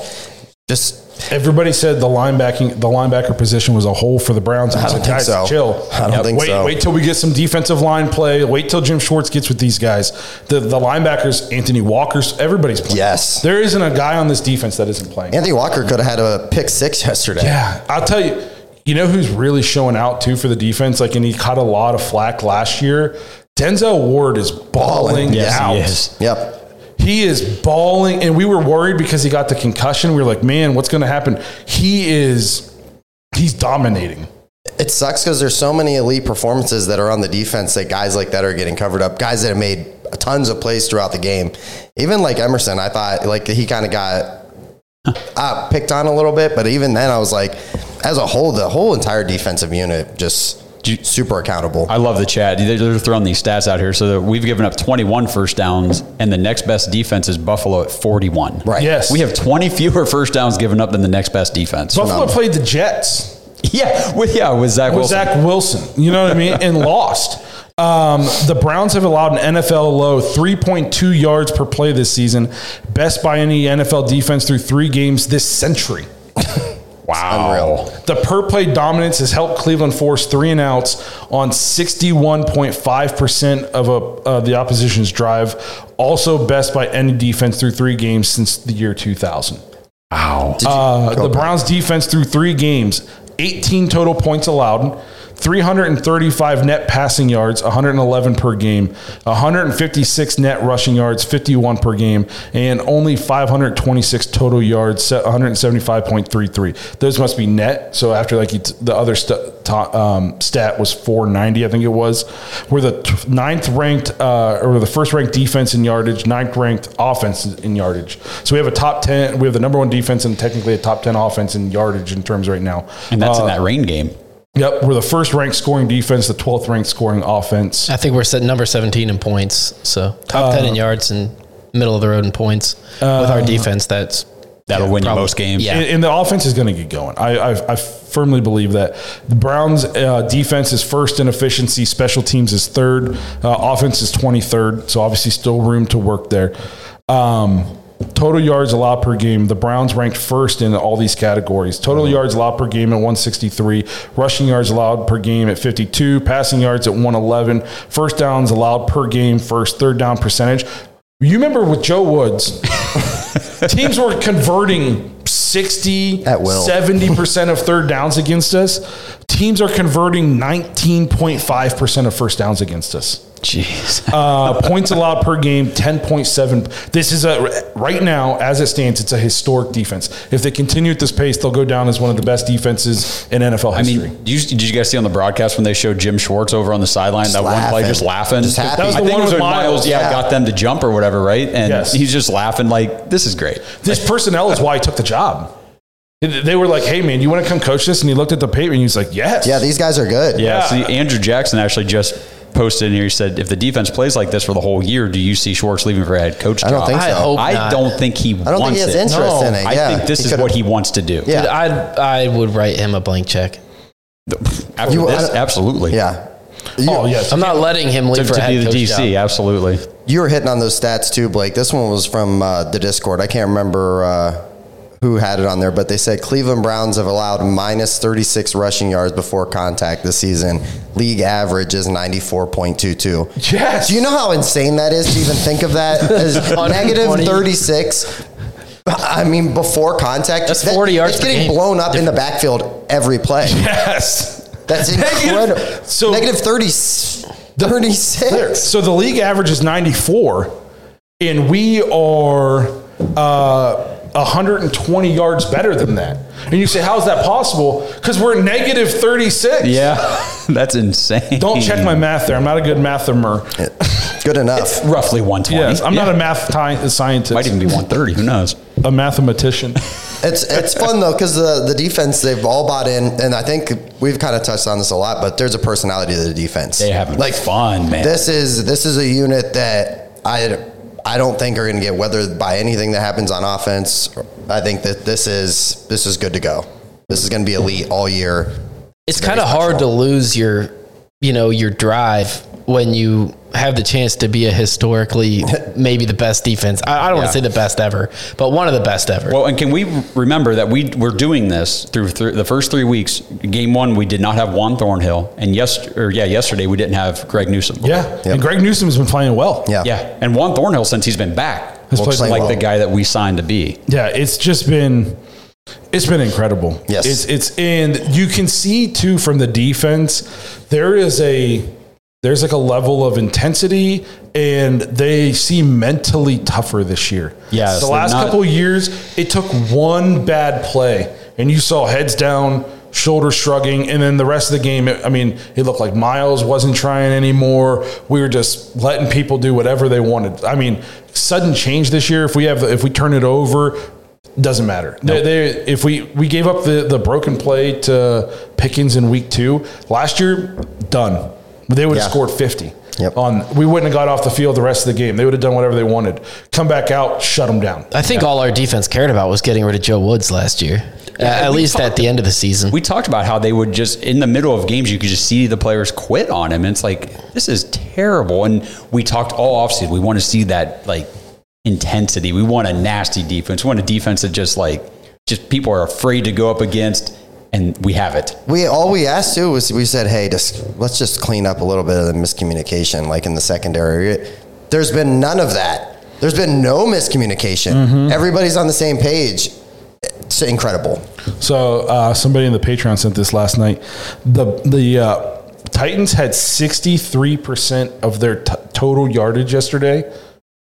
Just... Everybody said the linebacker position was a hole for the Browns. I don't think so. Chill. I don't think so. Wait till we get some defensive line play. Wait till Jim Schwartz gets with these guys. The linebackers, Anthony Walker's, everybody's playing. Yes. There isn't a guy on this defense that isn't playing. Anthony Walker could have had a pick 6 yesterday. Yeah. I'll tell you, you know who's really showing out, too, for the defense? Like, and he caught a lot of flack last year. Denzel Ward is balling out. Yes, he is. Yep. He is balling, and we were worried because he got the concussion. We were like, man, what's going to happen? He's dominating. It sucks because there's so many elite performances that are on the defense that guys like that are getting covered up, guys that have made tons of plays throughout the game. Even like Emerson, I thought like he kind of got picked on a little bit, but even then I was like, as a whole, the whole entire defensive unit just – super accountable. I love the chat. They're throwing these stats out here. So we've given up 21 first downs, and the next best defense is Buffalo at 41. Right. Yes. We have 20 fewer first downs given up than the next best defense. Buffalo played the Jets. Yeah, with Zach Wilson. With Zach Wilson. You know what I mean? And lost. The Browns have allowed an NFL low 3.2 yards per play this season. Best by any NFL defense through 3 games this century. Wow. Unreal. The per-play dominance has helped Cleveland force 3-and-outs on 61.5% of the opposition's drive. Also best by any defense through 3 games since the year 2000. Wow. The Browns' defense through 3 games, 18 total points allowed, 335 net passing yards, 111 per game, 156 net rushing yards, 51 per game, and only 526 total yards, 175.33. Those must be net. So after like the other stat was 490, I think it was. We're the 1st ranked defense in yardage, 9th ranked offense in yardage. So we have a top 10. We have the number 1 defense and technically a top 10 offense in yardage in terms right now. And that's in that rain game. Yep, we're the 1st ranked scoring defense, the 12th ranked scoring offense. I think we're set number 17 in points, so top 10 in yards and middle of the road in points. With our defense, that'll win you most games. Yeah. And the offense is going to get going. I firmly believe that. The Browns' defense is 1st in efficiency, special teams is 3rd, offense is 23rd, so obviously still room to work there. Total yards allowed per game. The Browns ranked 1st in all these categories. Total yards allowed per game at 163. Rushing yards allowed per game at 52. Passing yards at 111. First downs allowed per game. Third down percentage. You remember with Joe Woods Teams were converting 60, at will. 70% of third downs against us. Teams are converting 19.5% of first downs against us. Jeez. Points allowed per game, 10.7. This is right now, as it stands, it's a historic defense. If they continue at this pace, they'll go down as one of the best defenses in NFL history. I mean, did you guys see on the broadcast when they showed Jim Schwartz over on the sideline, that laughing. One play just laughing? Just happy. That was the one with Myles. Yeah, got them to jump or whatever, right? And he's just laughing like, this is great. This personnel is why he took the job. They were like, hey, man, you want to come coach this? And he looked at the paper and he was like, yes. Yeah, these guys are good. Yeah. See, Andrew Jackson actually just posted in here. He said, if the defense plays like this for the whole year, do you see Schwartz leaving for a head coach job? I don't think he has interest in it. Yeah. I think this is what he wants to do. Yeah. I would write him a blank check. After this, absolutely. Yeah. I'm not letting him leave for a head coach job. To be the DC, absolutely. You were hitting on those stats too, Blake. This one was from the Discord. I can't remember who had it on there, but they said Cleveland Browns have allowed minus 36 rushing yards before contact this season. League average is 94.22. Yes. Do you know how insane that is to even think of that as negative 36? I mean, before contact. That's 40 yards. It's getting blown up in the backfield every play. Yes. That's incredible. Negative 36. So the league average is 94, and we are 120 yards better than that. And you say, how is that possible? Because we're negative 36. Yeah, that's insane. Don't check my math there. I'm not a good mather-mer. Good enough. It's roughly 120. Yes, I'm not a math scientist. Might even be 130. Who knows? A mathematician. It's fun, though, because the defense, they've all bought in, and I think we've kind of touched on this a lot, but there's a personality to the defense. They have fun, man. This is a unit that I don't think are going to get weathered by anything that happens on offense. I think that this is good to go. This is going to be elite all year. It's kind of hard to lose your drive when you have the chance to be a historically maybe the best defense. I don't want to say the best ever, but one of the best ever. Well, and can we remember that we're doing this through the first 3 weeks? Game one, we did not have Juan Thornhill, and yesterday we didn't have Greg Newsom. Yeah, yep. And Greg Newsom has been playing well. Yeah, yeah, and Juan Thornhill since he's been back looks like the guy that we signed to be. Yeah, it's just been. It's been incredible. Yes. It's and you can see too from the defense, there's like a level of intensity and they seem mentally tougher this year. Yes. The last couple of years, it took one bad play and you saw heads down, shoulders shrugging, and then the rest of the game, it looked like Myles wasn't trying anymore. We were just letting people do whatever they wanted. I mean, sudden change this year, if we turn it over, doesn't matter. Nope. If we gave up the broken play to Pickens in week 2 last year, done. They would have scored 50. Yep. We wouldn't have got off the field the rest of the game. They would have done whatever they wanted. Come back out, shut them down. I think all our defense cared about was getting rid of Joe Woods last year. At least at the end of the season. We talked about how they would just, in the middle of games, you could just see the players quit on him. And it's like, this is terrible. And we talked all offseason. We want to see that, intensity. We want a nasty defense. We want a defense that just people are afraid to go up against, and we have it. We asked too was we said, hey, let's just clean up a little bit of the miscommunication, in the secondary. There's been none of that. There's been no miscommunication. Mm-hmm. Everybody's on the same page. It's incredible. So somebody in the Patreon sent this last night. The Titans had 63% of their total yardage yesterday.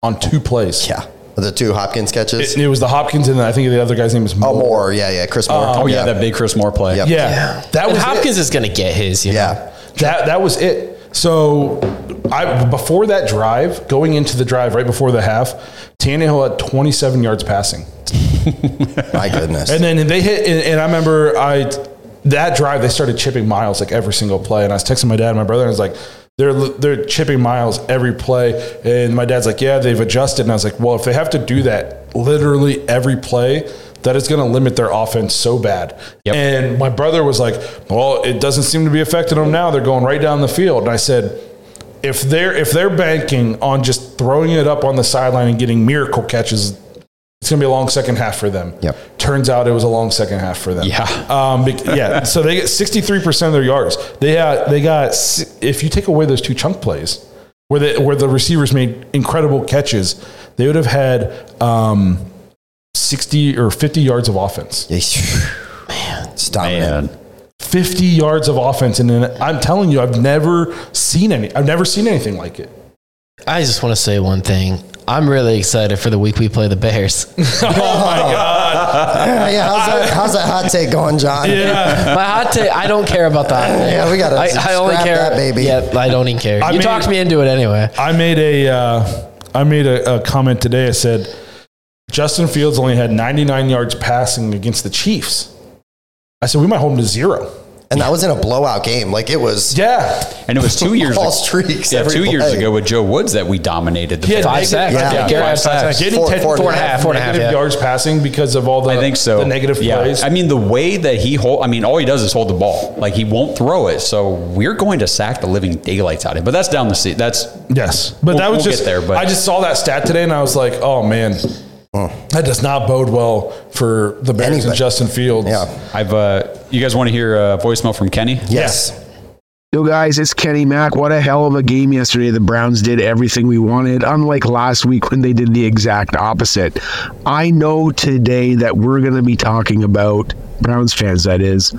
On 2 plays. Yeah. The 2 Hopkins catches? It was the Hopkins, and I think the other guy's name is Moore. Oh, Moore. Yeah. Chris Moore. That big Chris Moore play. Yep. Yeah. That was Hopkins is going to get his. You know? That was it. So before that drive, going into the drive right before the half, Tannehill had 27 yards passing. My goodness. And then they hit, and I remember that drive, they started chipping Myles every single play, and I was texting my dad and my brother, and I was like, They're chipping Myles every play. And my dad's like, yeah, they've adjusted. And I was like, well, if they have to do that literally every play, that is going to limit their offense so bad. Yep. And my brother was like, well, it doesn't seem to be affecting them now. They're going right down the field. And I said, if they're banking on just throwing it up on the sideline and getting miracle catches, it's going to be a long second half for them. Yep. Turns out it was a long second half for them. Yeah. So they get 63% of their yards. They got, if you take away those 2 chunk plays where the receivers made incredible catches, they would have had 60 or 50 yards of offense. Man, stop, man. 50 yards of offense. And then I'm telling you, I've never seen anything like it. I just want to say one thing. I'm really excited for the week we play the Bears. Oh, my God. Yeah, how's that hot take going, John? Yeah. My hot take, I don't care about that. Yeah, we got to scrap that, baby. Yeah, I don't even care. You talked me into it anyway. I made a comment today. I said, Justin Fields only had 99 yards passing against the Chiefs. I said, we might hold him to 0. And that was in a blowout game. Like, it was... Yeah. And it was 2 years ago. Streaks. Yeah, 2 years ago with Joe Woods that we dominated. He had 5 sacks. Yeah. Four and a half yards passing because of all the, I think so. The negative plays. I mean, the way that he holds... I mean, all he does is hold the ball. Like, he won't throw it. So, we're going to sack the living daylights out of him. But that's down the seat. That's... Yes. But that was just... There, but. I just saw that stat today, and I was like, oh, man... Oh. That does not bode well for the Bears and Justin Fields. Yeah, you guys want to hear a voicemail from Kenny? Yes. Yo, guys, it's Kenny Mack. What a hell of a game yesterday. The Browns did everything we wanted, unlike last week when they did the exact opposite. I know today that we're going to be talking about, Browns fans that is,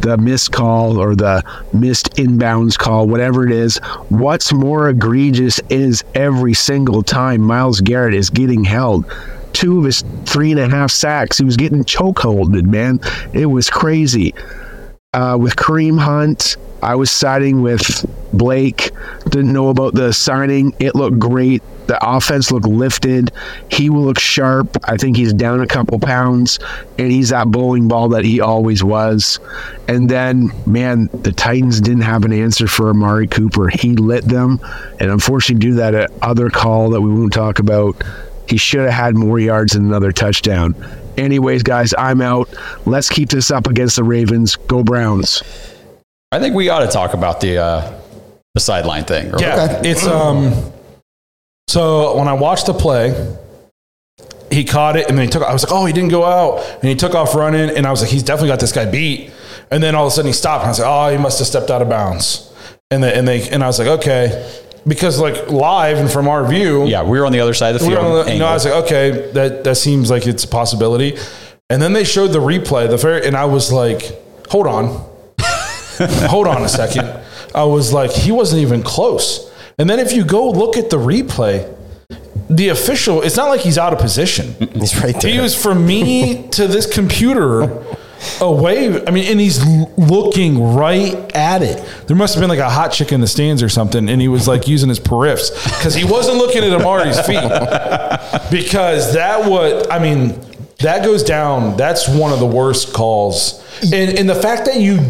the missed call or the missed inbounds call, whatever it is. What's more egregious is every single time Myles Garrett is getting held. 2 of his 3.5 sacks, he was getting chokeholded, man. It was crazy. With Kareem Hunt, I was siding with Blake. Didn't know about the signing. It looked great. The offense looked lifted. He will look sharp. I think he's down a couple pounds, and he's that bowling ball that he always was. And then, man, the Titans didn't have an answer for Amari Cooper. He lit them, and unfortunately due to that other call that we won't talk about, he should have had more yards and another touchdown. Anyways, guys, I'm out. Let's keep this up against the Ravens. Go Browns. I think we ought to talk about the sideline thing. Right? Yeah, okay. It's so when I watched the play, he caught it and then I was like, oh, he didn't go out. And he took off running, and I was like, he's definitely got this guy beat. And then all of a sudden he stopped, and I was like, oh, he must have stepped out of bounds. And I was like, okay. Because, like, live and from our view... Yeah, we were on the other side of the field. I was like, okay, that seems like it's a possibility. And then they showed the replay, and I was like, hold on. Hold on a second. I was like, he wasn't even close. And then if you go look at the replay, the official... It's not like he's out of position. He's right there. He was from me to this computer... away. I mean, and he's looking right at it. There must have been like a hot chick in the stands or something, and he was like using his periffs because he wasn't looking at Amari's feet. Because that goes down. That's one of the worst calls, and the fact that you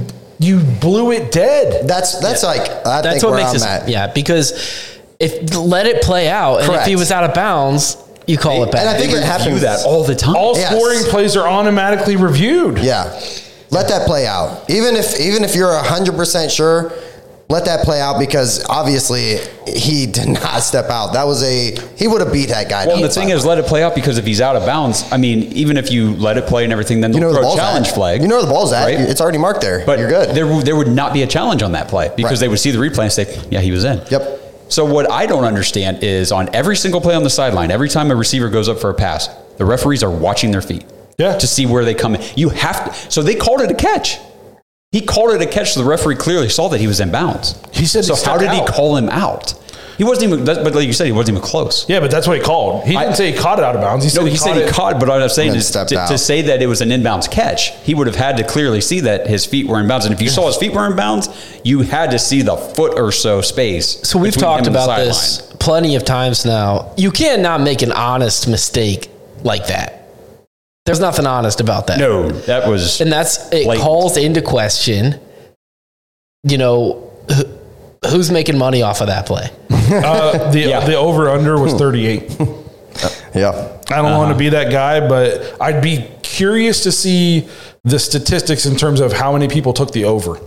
blew it dead. That's what makes it. Yeah, because if let it play out, and if he was out of bounds. You call it back. And I think it happens that all the time. All scoring plays are automatically reviewed. Yeah. Let that play out. Even if you're 100% sure, let that play out, because obviously he did not step out. He would have beat that guy. Well, the thing is, let it play out, because if he's out of bounds, I mean, even if you let it play and everything, then they'll throw a challenge flag. You know where the ball's at. Right? It's already marked there. But you're good. There would not be a challenge on that play, because they would see the replay and say, yeah, he was in. Yep. So what I don't understand is on every single play on the sideline, every time a receiver goes up for a pass, the referees are watching their feet to see where they come in. You have to. So they called it a catch. He called it a catch. So the referee clearly saw that he was in bounds. He said, so how did he call him out? He wasn't even, but like you said, he wasn't even close. Yeah, but that's what he called. He didn't say he caught it out of bounds. He said he caught it, but what I'm saying is to say that it was an inbounds catch, he would have had to clearly see that his feet were in bounds. And if you saw his feet were in bounds, you had to see the foot or so space. So we've talked about this plenty of times now. You cannot make an honest mistake like that. There's nothing honest about that. No, that was... And it calls into question, you know... Who's making money off of that play? The over-under was 38. Yeah. I don't want to be that guy, but I'd be curious to see the statistics in terms of how many people took the over.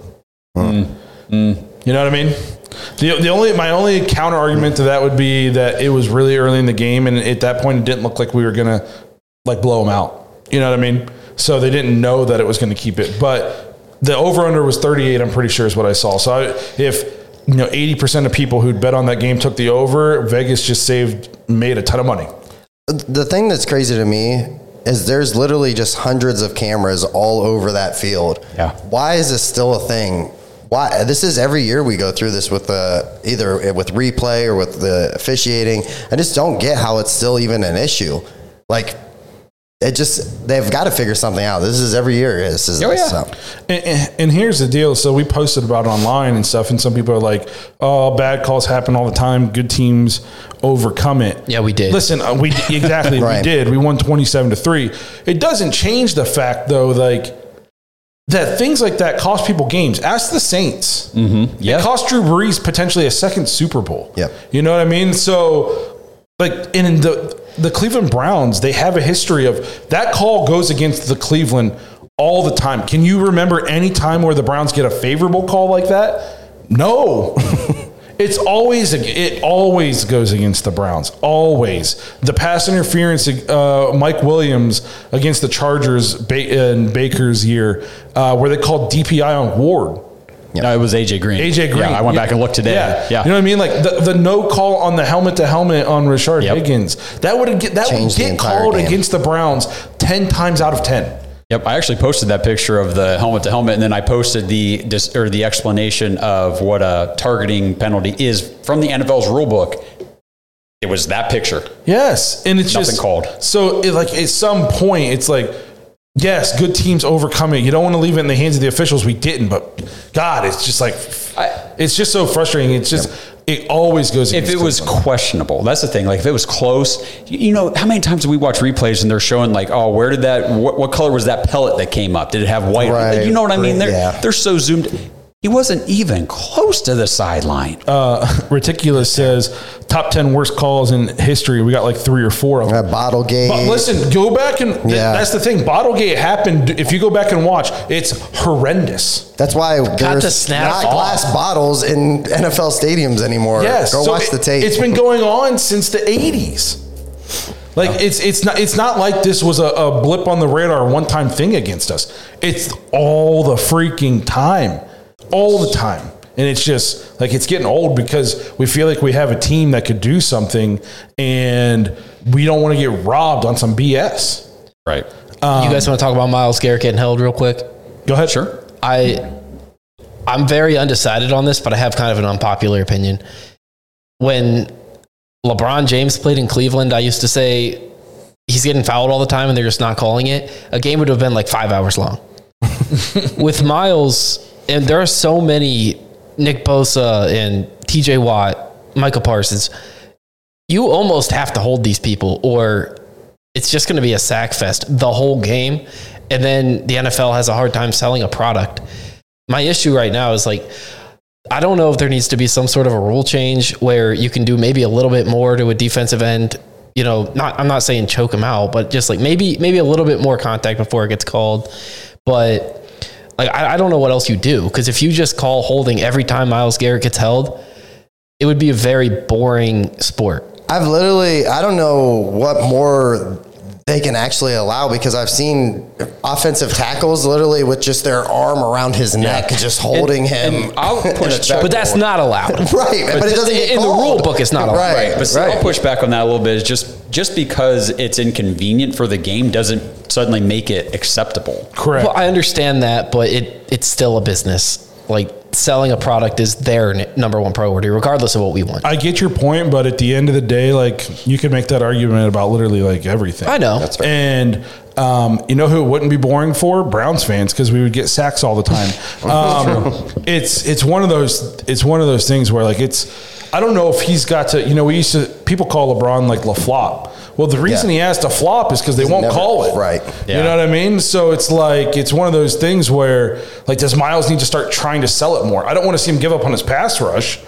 You know what I mean? My only counter-argument to that would be that it was really early in the game, and at that point it didn't look like we were going to blow them out. You know what I mean? So they didn't know that it was going to keep it. But the over-under was 38, I'm pretty sure is what I saw. So if... 80% of people who'd bet on that game took the over. Vegas made a ton of money. The thing that's crazy to me is there's literally just hundreds of cameras all over that field. Yeah. Why is this still a thing? Why this is every year we go through this with the either with replay or with the officiating. I just don't get how it's still even an issue. Like it just they've got to figure something out. This is every year. This is and here's the deal. So we posted about it online and stuff, and some people are like, "Oh, bad calls happen all the time. Good teams overcome it." Yeah, we did. Listen, we exactly right. We did. We won 27-3. It doesn't change the fact though, like. That things like that cost people games. Ask the Saints. Mm-hmm. Yep. It cost Drew Brees potentially a second Super Bowl. Yep. You know what I mean? So, like, and in the Cleveland Browns, they have a history of that call goes against the Cleveland all the time. Can you remember any time where the Browns get a favorable call like that? No. It always goes against the Browns. Always. The pass interference, Mike Williams against the Chargers in Baker's year, where they called DPI on Ward. Yeah. No, it was AJ Green. AJ Green. Yeah, I went back and looked today. Yeah. Yeah. You know what I mean? Like the no call on the helmet to helmet on Rashard Higgins. That would get called against the Browns 10 times out of 10. Yep, I actually posted that picture of the helmet to helmet, and then I posted the explanation of what a targeting penalty is from the NFL's rule book. It was that picture. Yes, and it's nothing just called. So, at some point, it's like, yes, good teams overcome it. You don't want to leave it in the hands of the officials. We didn't, but God, it's just like it's just so frustrating. It's just. Yep. It always goes against If it was questionable. That's the thing. Like, if it was close, you know, how many times do we watch replays and they're showing, like, oh, where did that, what color was that pellet that came up? Did it have white? Right, you know what I mean? They're so zoomed. He wasn't even close to the sideline. Reticulous says, top 10 worst calls in history. We got, like, 3 or 4 of them. Bottlegate. But listen, go back and that's the thing. Bottlegate happened. If you go back and watch, it's horrendous. That's why there's not glass bottles in NFL stadiums anymore. Yes. Go watch the tape. It's been going on since the 80s. Like, it's not like this was a blip on the radar one-time thing against us. It's all the freaking time. All the time. And it's just, like, it's getting old because we feel like we have a team that could do something, and we don't want to get robbed on some BS. Right. You guys want to talk about Myles Garrett getting held real quick? Go ahead. Sure. I'm very undecided on this, but I have kind of an unpopular opinion. When LeBron James played in Cleveland, I used to say he's getting fouled all the time and they're just not calling it. A game would have been like 5 hours long. With Myles... And there are so many Nick Bosa and TJ Watt, Michael Parsons. You almost have to hold these people or it's just going to be a sack fest the whole game. And then the NFL has a hard time selling a product. My issue right now is, like, I don't know if there needs to be some sort of a rule change where you can do maybe a little bit more to a defensive end. You know, I'm not saying choke them out, but just like maybe a little bit more contact before it gets called. But... Like, I don't know what else you do, because if you just call holding every time Myles Garrett gets held, it would be a very boring sport. I don't know what more they can actually allow, because I've seen offensive tackles literally with just their arm around his neck, just holding him. I'll push back. But that's not allowed. Right. But it doesn't get in called. The rule book, it's not allowed. Right. But so I'll push back on that a little bit. It's just because it's inconvenient for the game doesn't suddenly make it acceptable. Correct. Well, I understand that, but it's still a business. Like, selling a product is their number one priority, regardless of what we want. I get your point, but at the end of the day, like, you could make that argument about literally, like, everything. I know. That's right. And you know who it wouldn't be boring for? Browns fans, because we would get sacks all the time. It's one of those things where, like, it's I don't know if he's got to, you know, people call LeBron, like, LaFlop. Well, the reason he has to flop is because they won't call it. Right. Yeah. You know what I mean? So it's like, it's one of those things where, like, does Myles need to start trying to sell it more? I don't want to see him give up on his pass rush,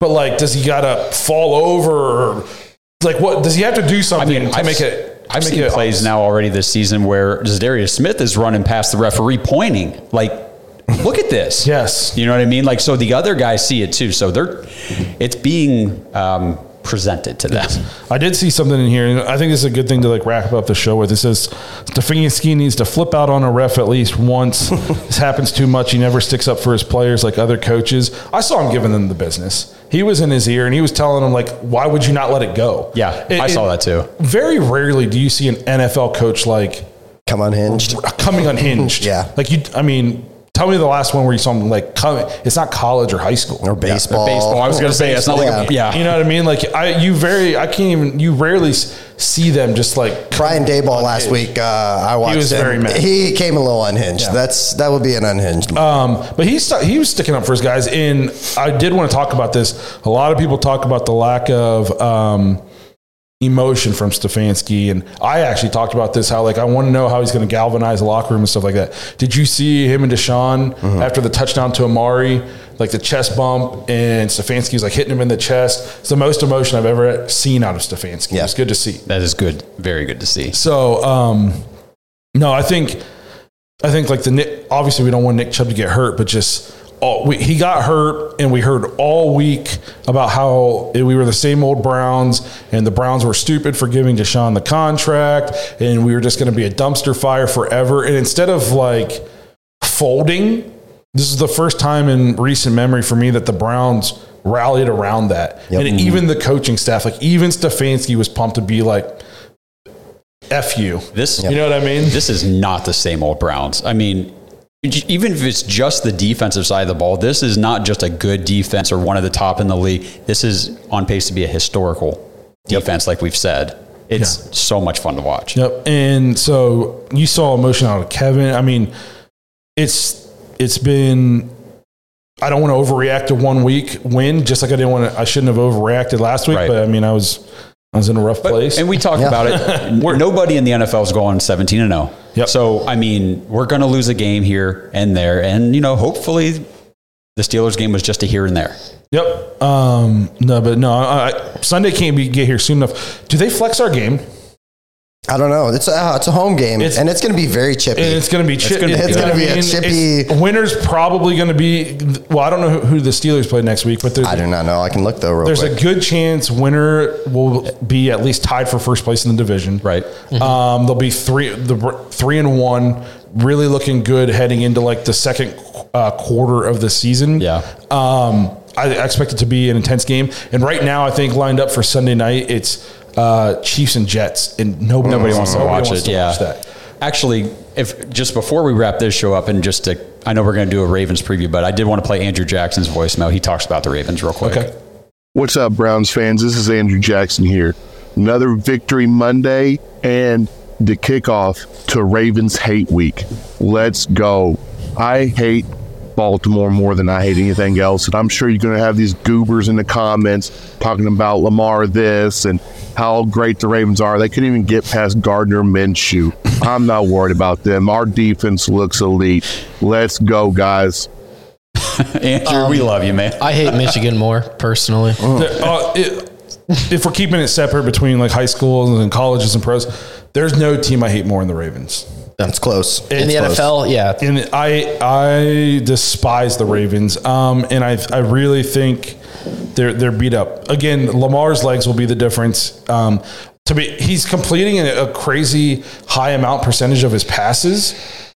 but, like, does he got to fall over? Or, like, what does he have to do something to make it? I've seen plays now already this season where Zadarius Smith is running past the referee pointing, like, look at this. Yes. You know what I mean? Like, so the other guys see it too. So it's being presented to them. Yes. I did see something in here, and I think this is a good thing to like wrap up the show with. It says Stefanski needs to flip out on a ref at least once. This happens too much. He never sticks up for his players like other coaches. I saw him giving them the business. He was in his ear and he was telling them, like, why would you not let it go? Yeah, I saw that too. Very rarely do you see an NFL coach like coming unhinged. Yeah. Like, you, I mean, tell me the last one where you saw him like coming. It's not college or high school or baseball. Yeah, baseball. I was going to say it's not like you know what I mean? Like, you rarely see them just like Brian Daboll last week. I watched him. He was very mad. He came a little unhinged. Yeah. That would be an unhinged moment. But he was sticking up for his guys. And I did want to talk about this. A lot of people talk about the lack of emotion from Stefanski, and I actually talked about this, how like I want to know how he's going to galvanize the locker room and stuff like that. Did you see him and Deshaun after the touchdown to Amari, like the chest bump, and Stefanski's like hitting him in the chest? It's the most emotion I've ever seen out of Stefanski. Yeah. It's good to see. That is good, very good to see. So no, I think like obviously we don't want Nick Chubb to get hurt, but just he got hurt, and we heard all week about how we were the same old Browns, and the Browns were stupid for giving Deshaun the contract, and we were just going to be a dumpster fire forever. And instead of like folding, this is the first time in recent memory for me that the Browns rallied around that. Yep. And even the coaching staff, like even Stefanski was pumped to be like, F you. You know what I mean? This is not the same old Browns. I mean, even if it's just the defensive side of the ball, this is not just a good defense or one of the top in the league. This is on pace to be a historical defense, like we've said. It's so much fun to watch. Yep. And so you saw emotion out of Kevin. I mean, it's been, I don't want to overreact to 1 week win, just like I shouldn't have overreacted last week, but I mean, I was in a rough place. And we talked about it. Nobody in the NFL is going 17-0. Yep. So, I mean, we're going to lose a game here and there. And, you know, hopefully the Steelers game was just a here and there. Yep. Sunday can't get here soon enough. Do they flex our game? I don't know. It's a home game, and it's going to be very chippy. And it's going to be chippy. It's going to be a chippy. Winner's probably going to be – well, I don't know who the Steelers play next week. But I do not know. I can look, though, real quick. There's a good chance winner will be at least tied for first place in the division. Right. They'll be 3-1, really looking good heading into, like, the second quarter of the season. Yeah. I expect it to be an intense game. And right now, I think lined up for Sunday night, it's – Chiefs and Jets, and nobody wants to watch it. Watch that. Actually, if just before we wrap this show up, and just to, I know we're going to do a Ravens preview, but I did want to play Andrew Jackson's voicemail. He talks about the Ravens real quick. Okay. What's up, Browns fans? This is Andrew Jackson here. Another victory Monday and the kickoff to Ravens Hate Week. Let's go. I hate Baltimore more than I hate anything else, and I'm sure you're going to have these goobers in the comments talking about Lamar this and how great the Ravens are. They couldn't even get past Gardner Minshew. I'm not worried about them. Our defense looks elite. Let's go, guys. Andrew, we love you, man. I hate Michigan more, personally. If we're keeping it separate between like high schools and colleges and pros, there's no team I hate more than the Ravens. That's close. In the NFL, yeah. And I despise the Ravens. And I really think they're beat up. Again, Lamar's legs will be the difference. He's completing a crazy high amount percentage of his passes,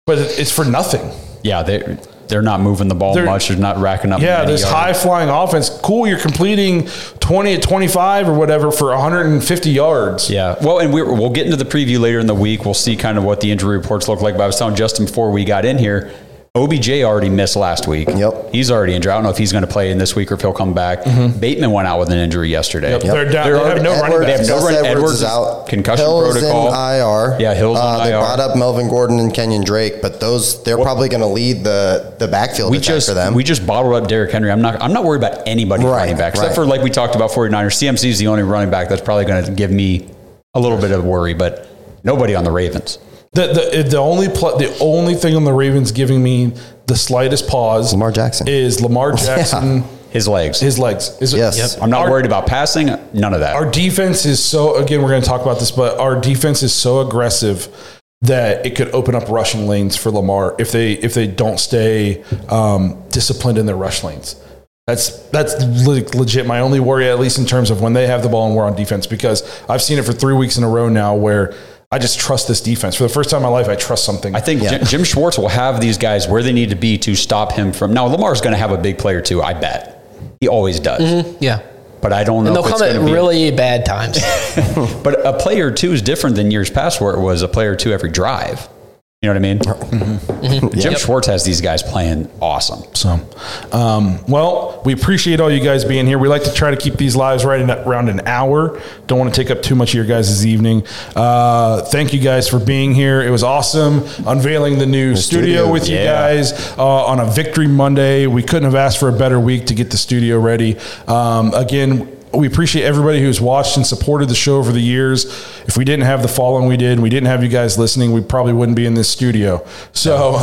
but it's for nothing. Yeah, they're not moving the ball much. They're not racking up. Yeah, this high-flying offense. Cool, you're completing 20 to 25 or whatever for 150 yards. Yeah. Well, and we'll get into the preview later in the week. We'll see kind of what the injury reports look like. But I was telling Justin before we got in here, OBJ already missed last week. Yep. He's already injured. I don't know if he's going to play in this week or if he'll come back. Mm-hmm. Bateman went out with an injury yesterday. Yep. They're down. They have no running back. They have no running back. Edwards is out. Concussion protocol. Hill's in IR. Yeah, Hill's in IR. They brought up Melvin Gordon and Kenyon Drake, but they're probably going to lead the backfield attack for them. We just bottled up Derrick Henry. I'm not worried about anybody running back. Except for, like we talked about, 49ers. CMC is the only running back that's probably going to give me a little bit of worry, but nobody on the Ravens. The only thing on the Ravens giving me the slightest pause is Lamar Jackson. Yeah. His legs. Yes. I'm not worried about passing. None of that. Our defense is so, again, we're going to talk about this, but our defense is so aggressive that it could open up rushing lanes for Lamar if they don't stay disciplined in their rush lanes. That's legit my only worry, at least in terms of when they have the ball and we're on defense, because I've seen it for 3 weeks in a row now where I just trust this defense. For the first time in my life, I trust something. I think Jim Schwartz will have these guys where they need to be to stop him from... Now, Lamar's going to have a big player too, I bet. He always does. Mm-hmm. Yeah. But I don't know. And they'll come at really bad times. But a play or two is different than years past where it was a play or two every drive. You know what I mean? Mm-hmm. Mm-hmm. Jim Schwartz has these guys playing awesome. So, well, we appreciate all you guys being here. We like to try to keep these lives right around an hour. Don't want to take up too much of your guys' this evening. Thank you guys for being here. It was awesome unveiling the new studio with you guys on a Victory Monday. We couldn't have asked for a better week to get the studio ready. Again, we appreciate everybody who's watched and supported the show over the years. If we didn't have the following we did, we didn't have you guys listening, we probably wouldn't be in this studio. So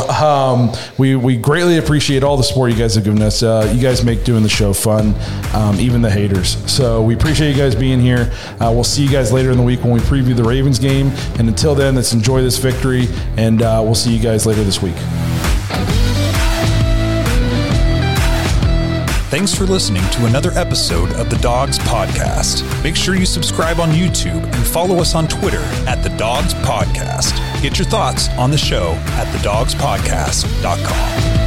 we greatly appreciate all the support you guys have given us. You guys make doing the show fun, even the haters. So we appreciate you guys being here. We'll see you guys later in the week when we preview the Ravens game. And until then, let's enjoy this victory, and we'll see you guys later this week. Thanks for listening to another episode of The Dawgs Podcast. Make sure you subscribe on YouTube and follow us on Twitter at The Dawgs Podcast. Get your thoughts on the show at thedawgspodcast.com.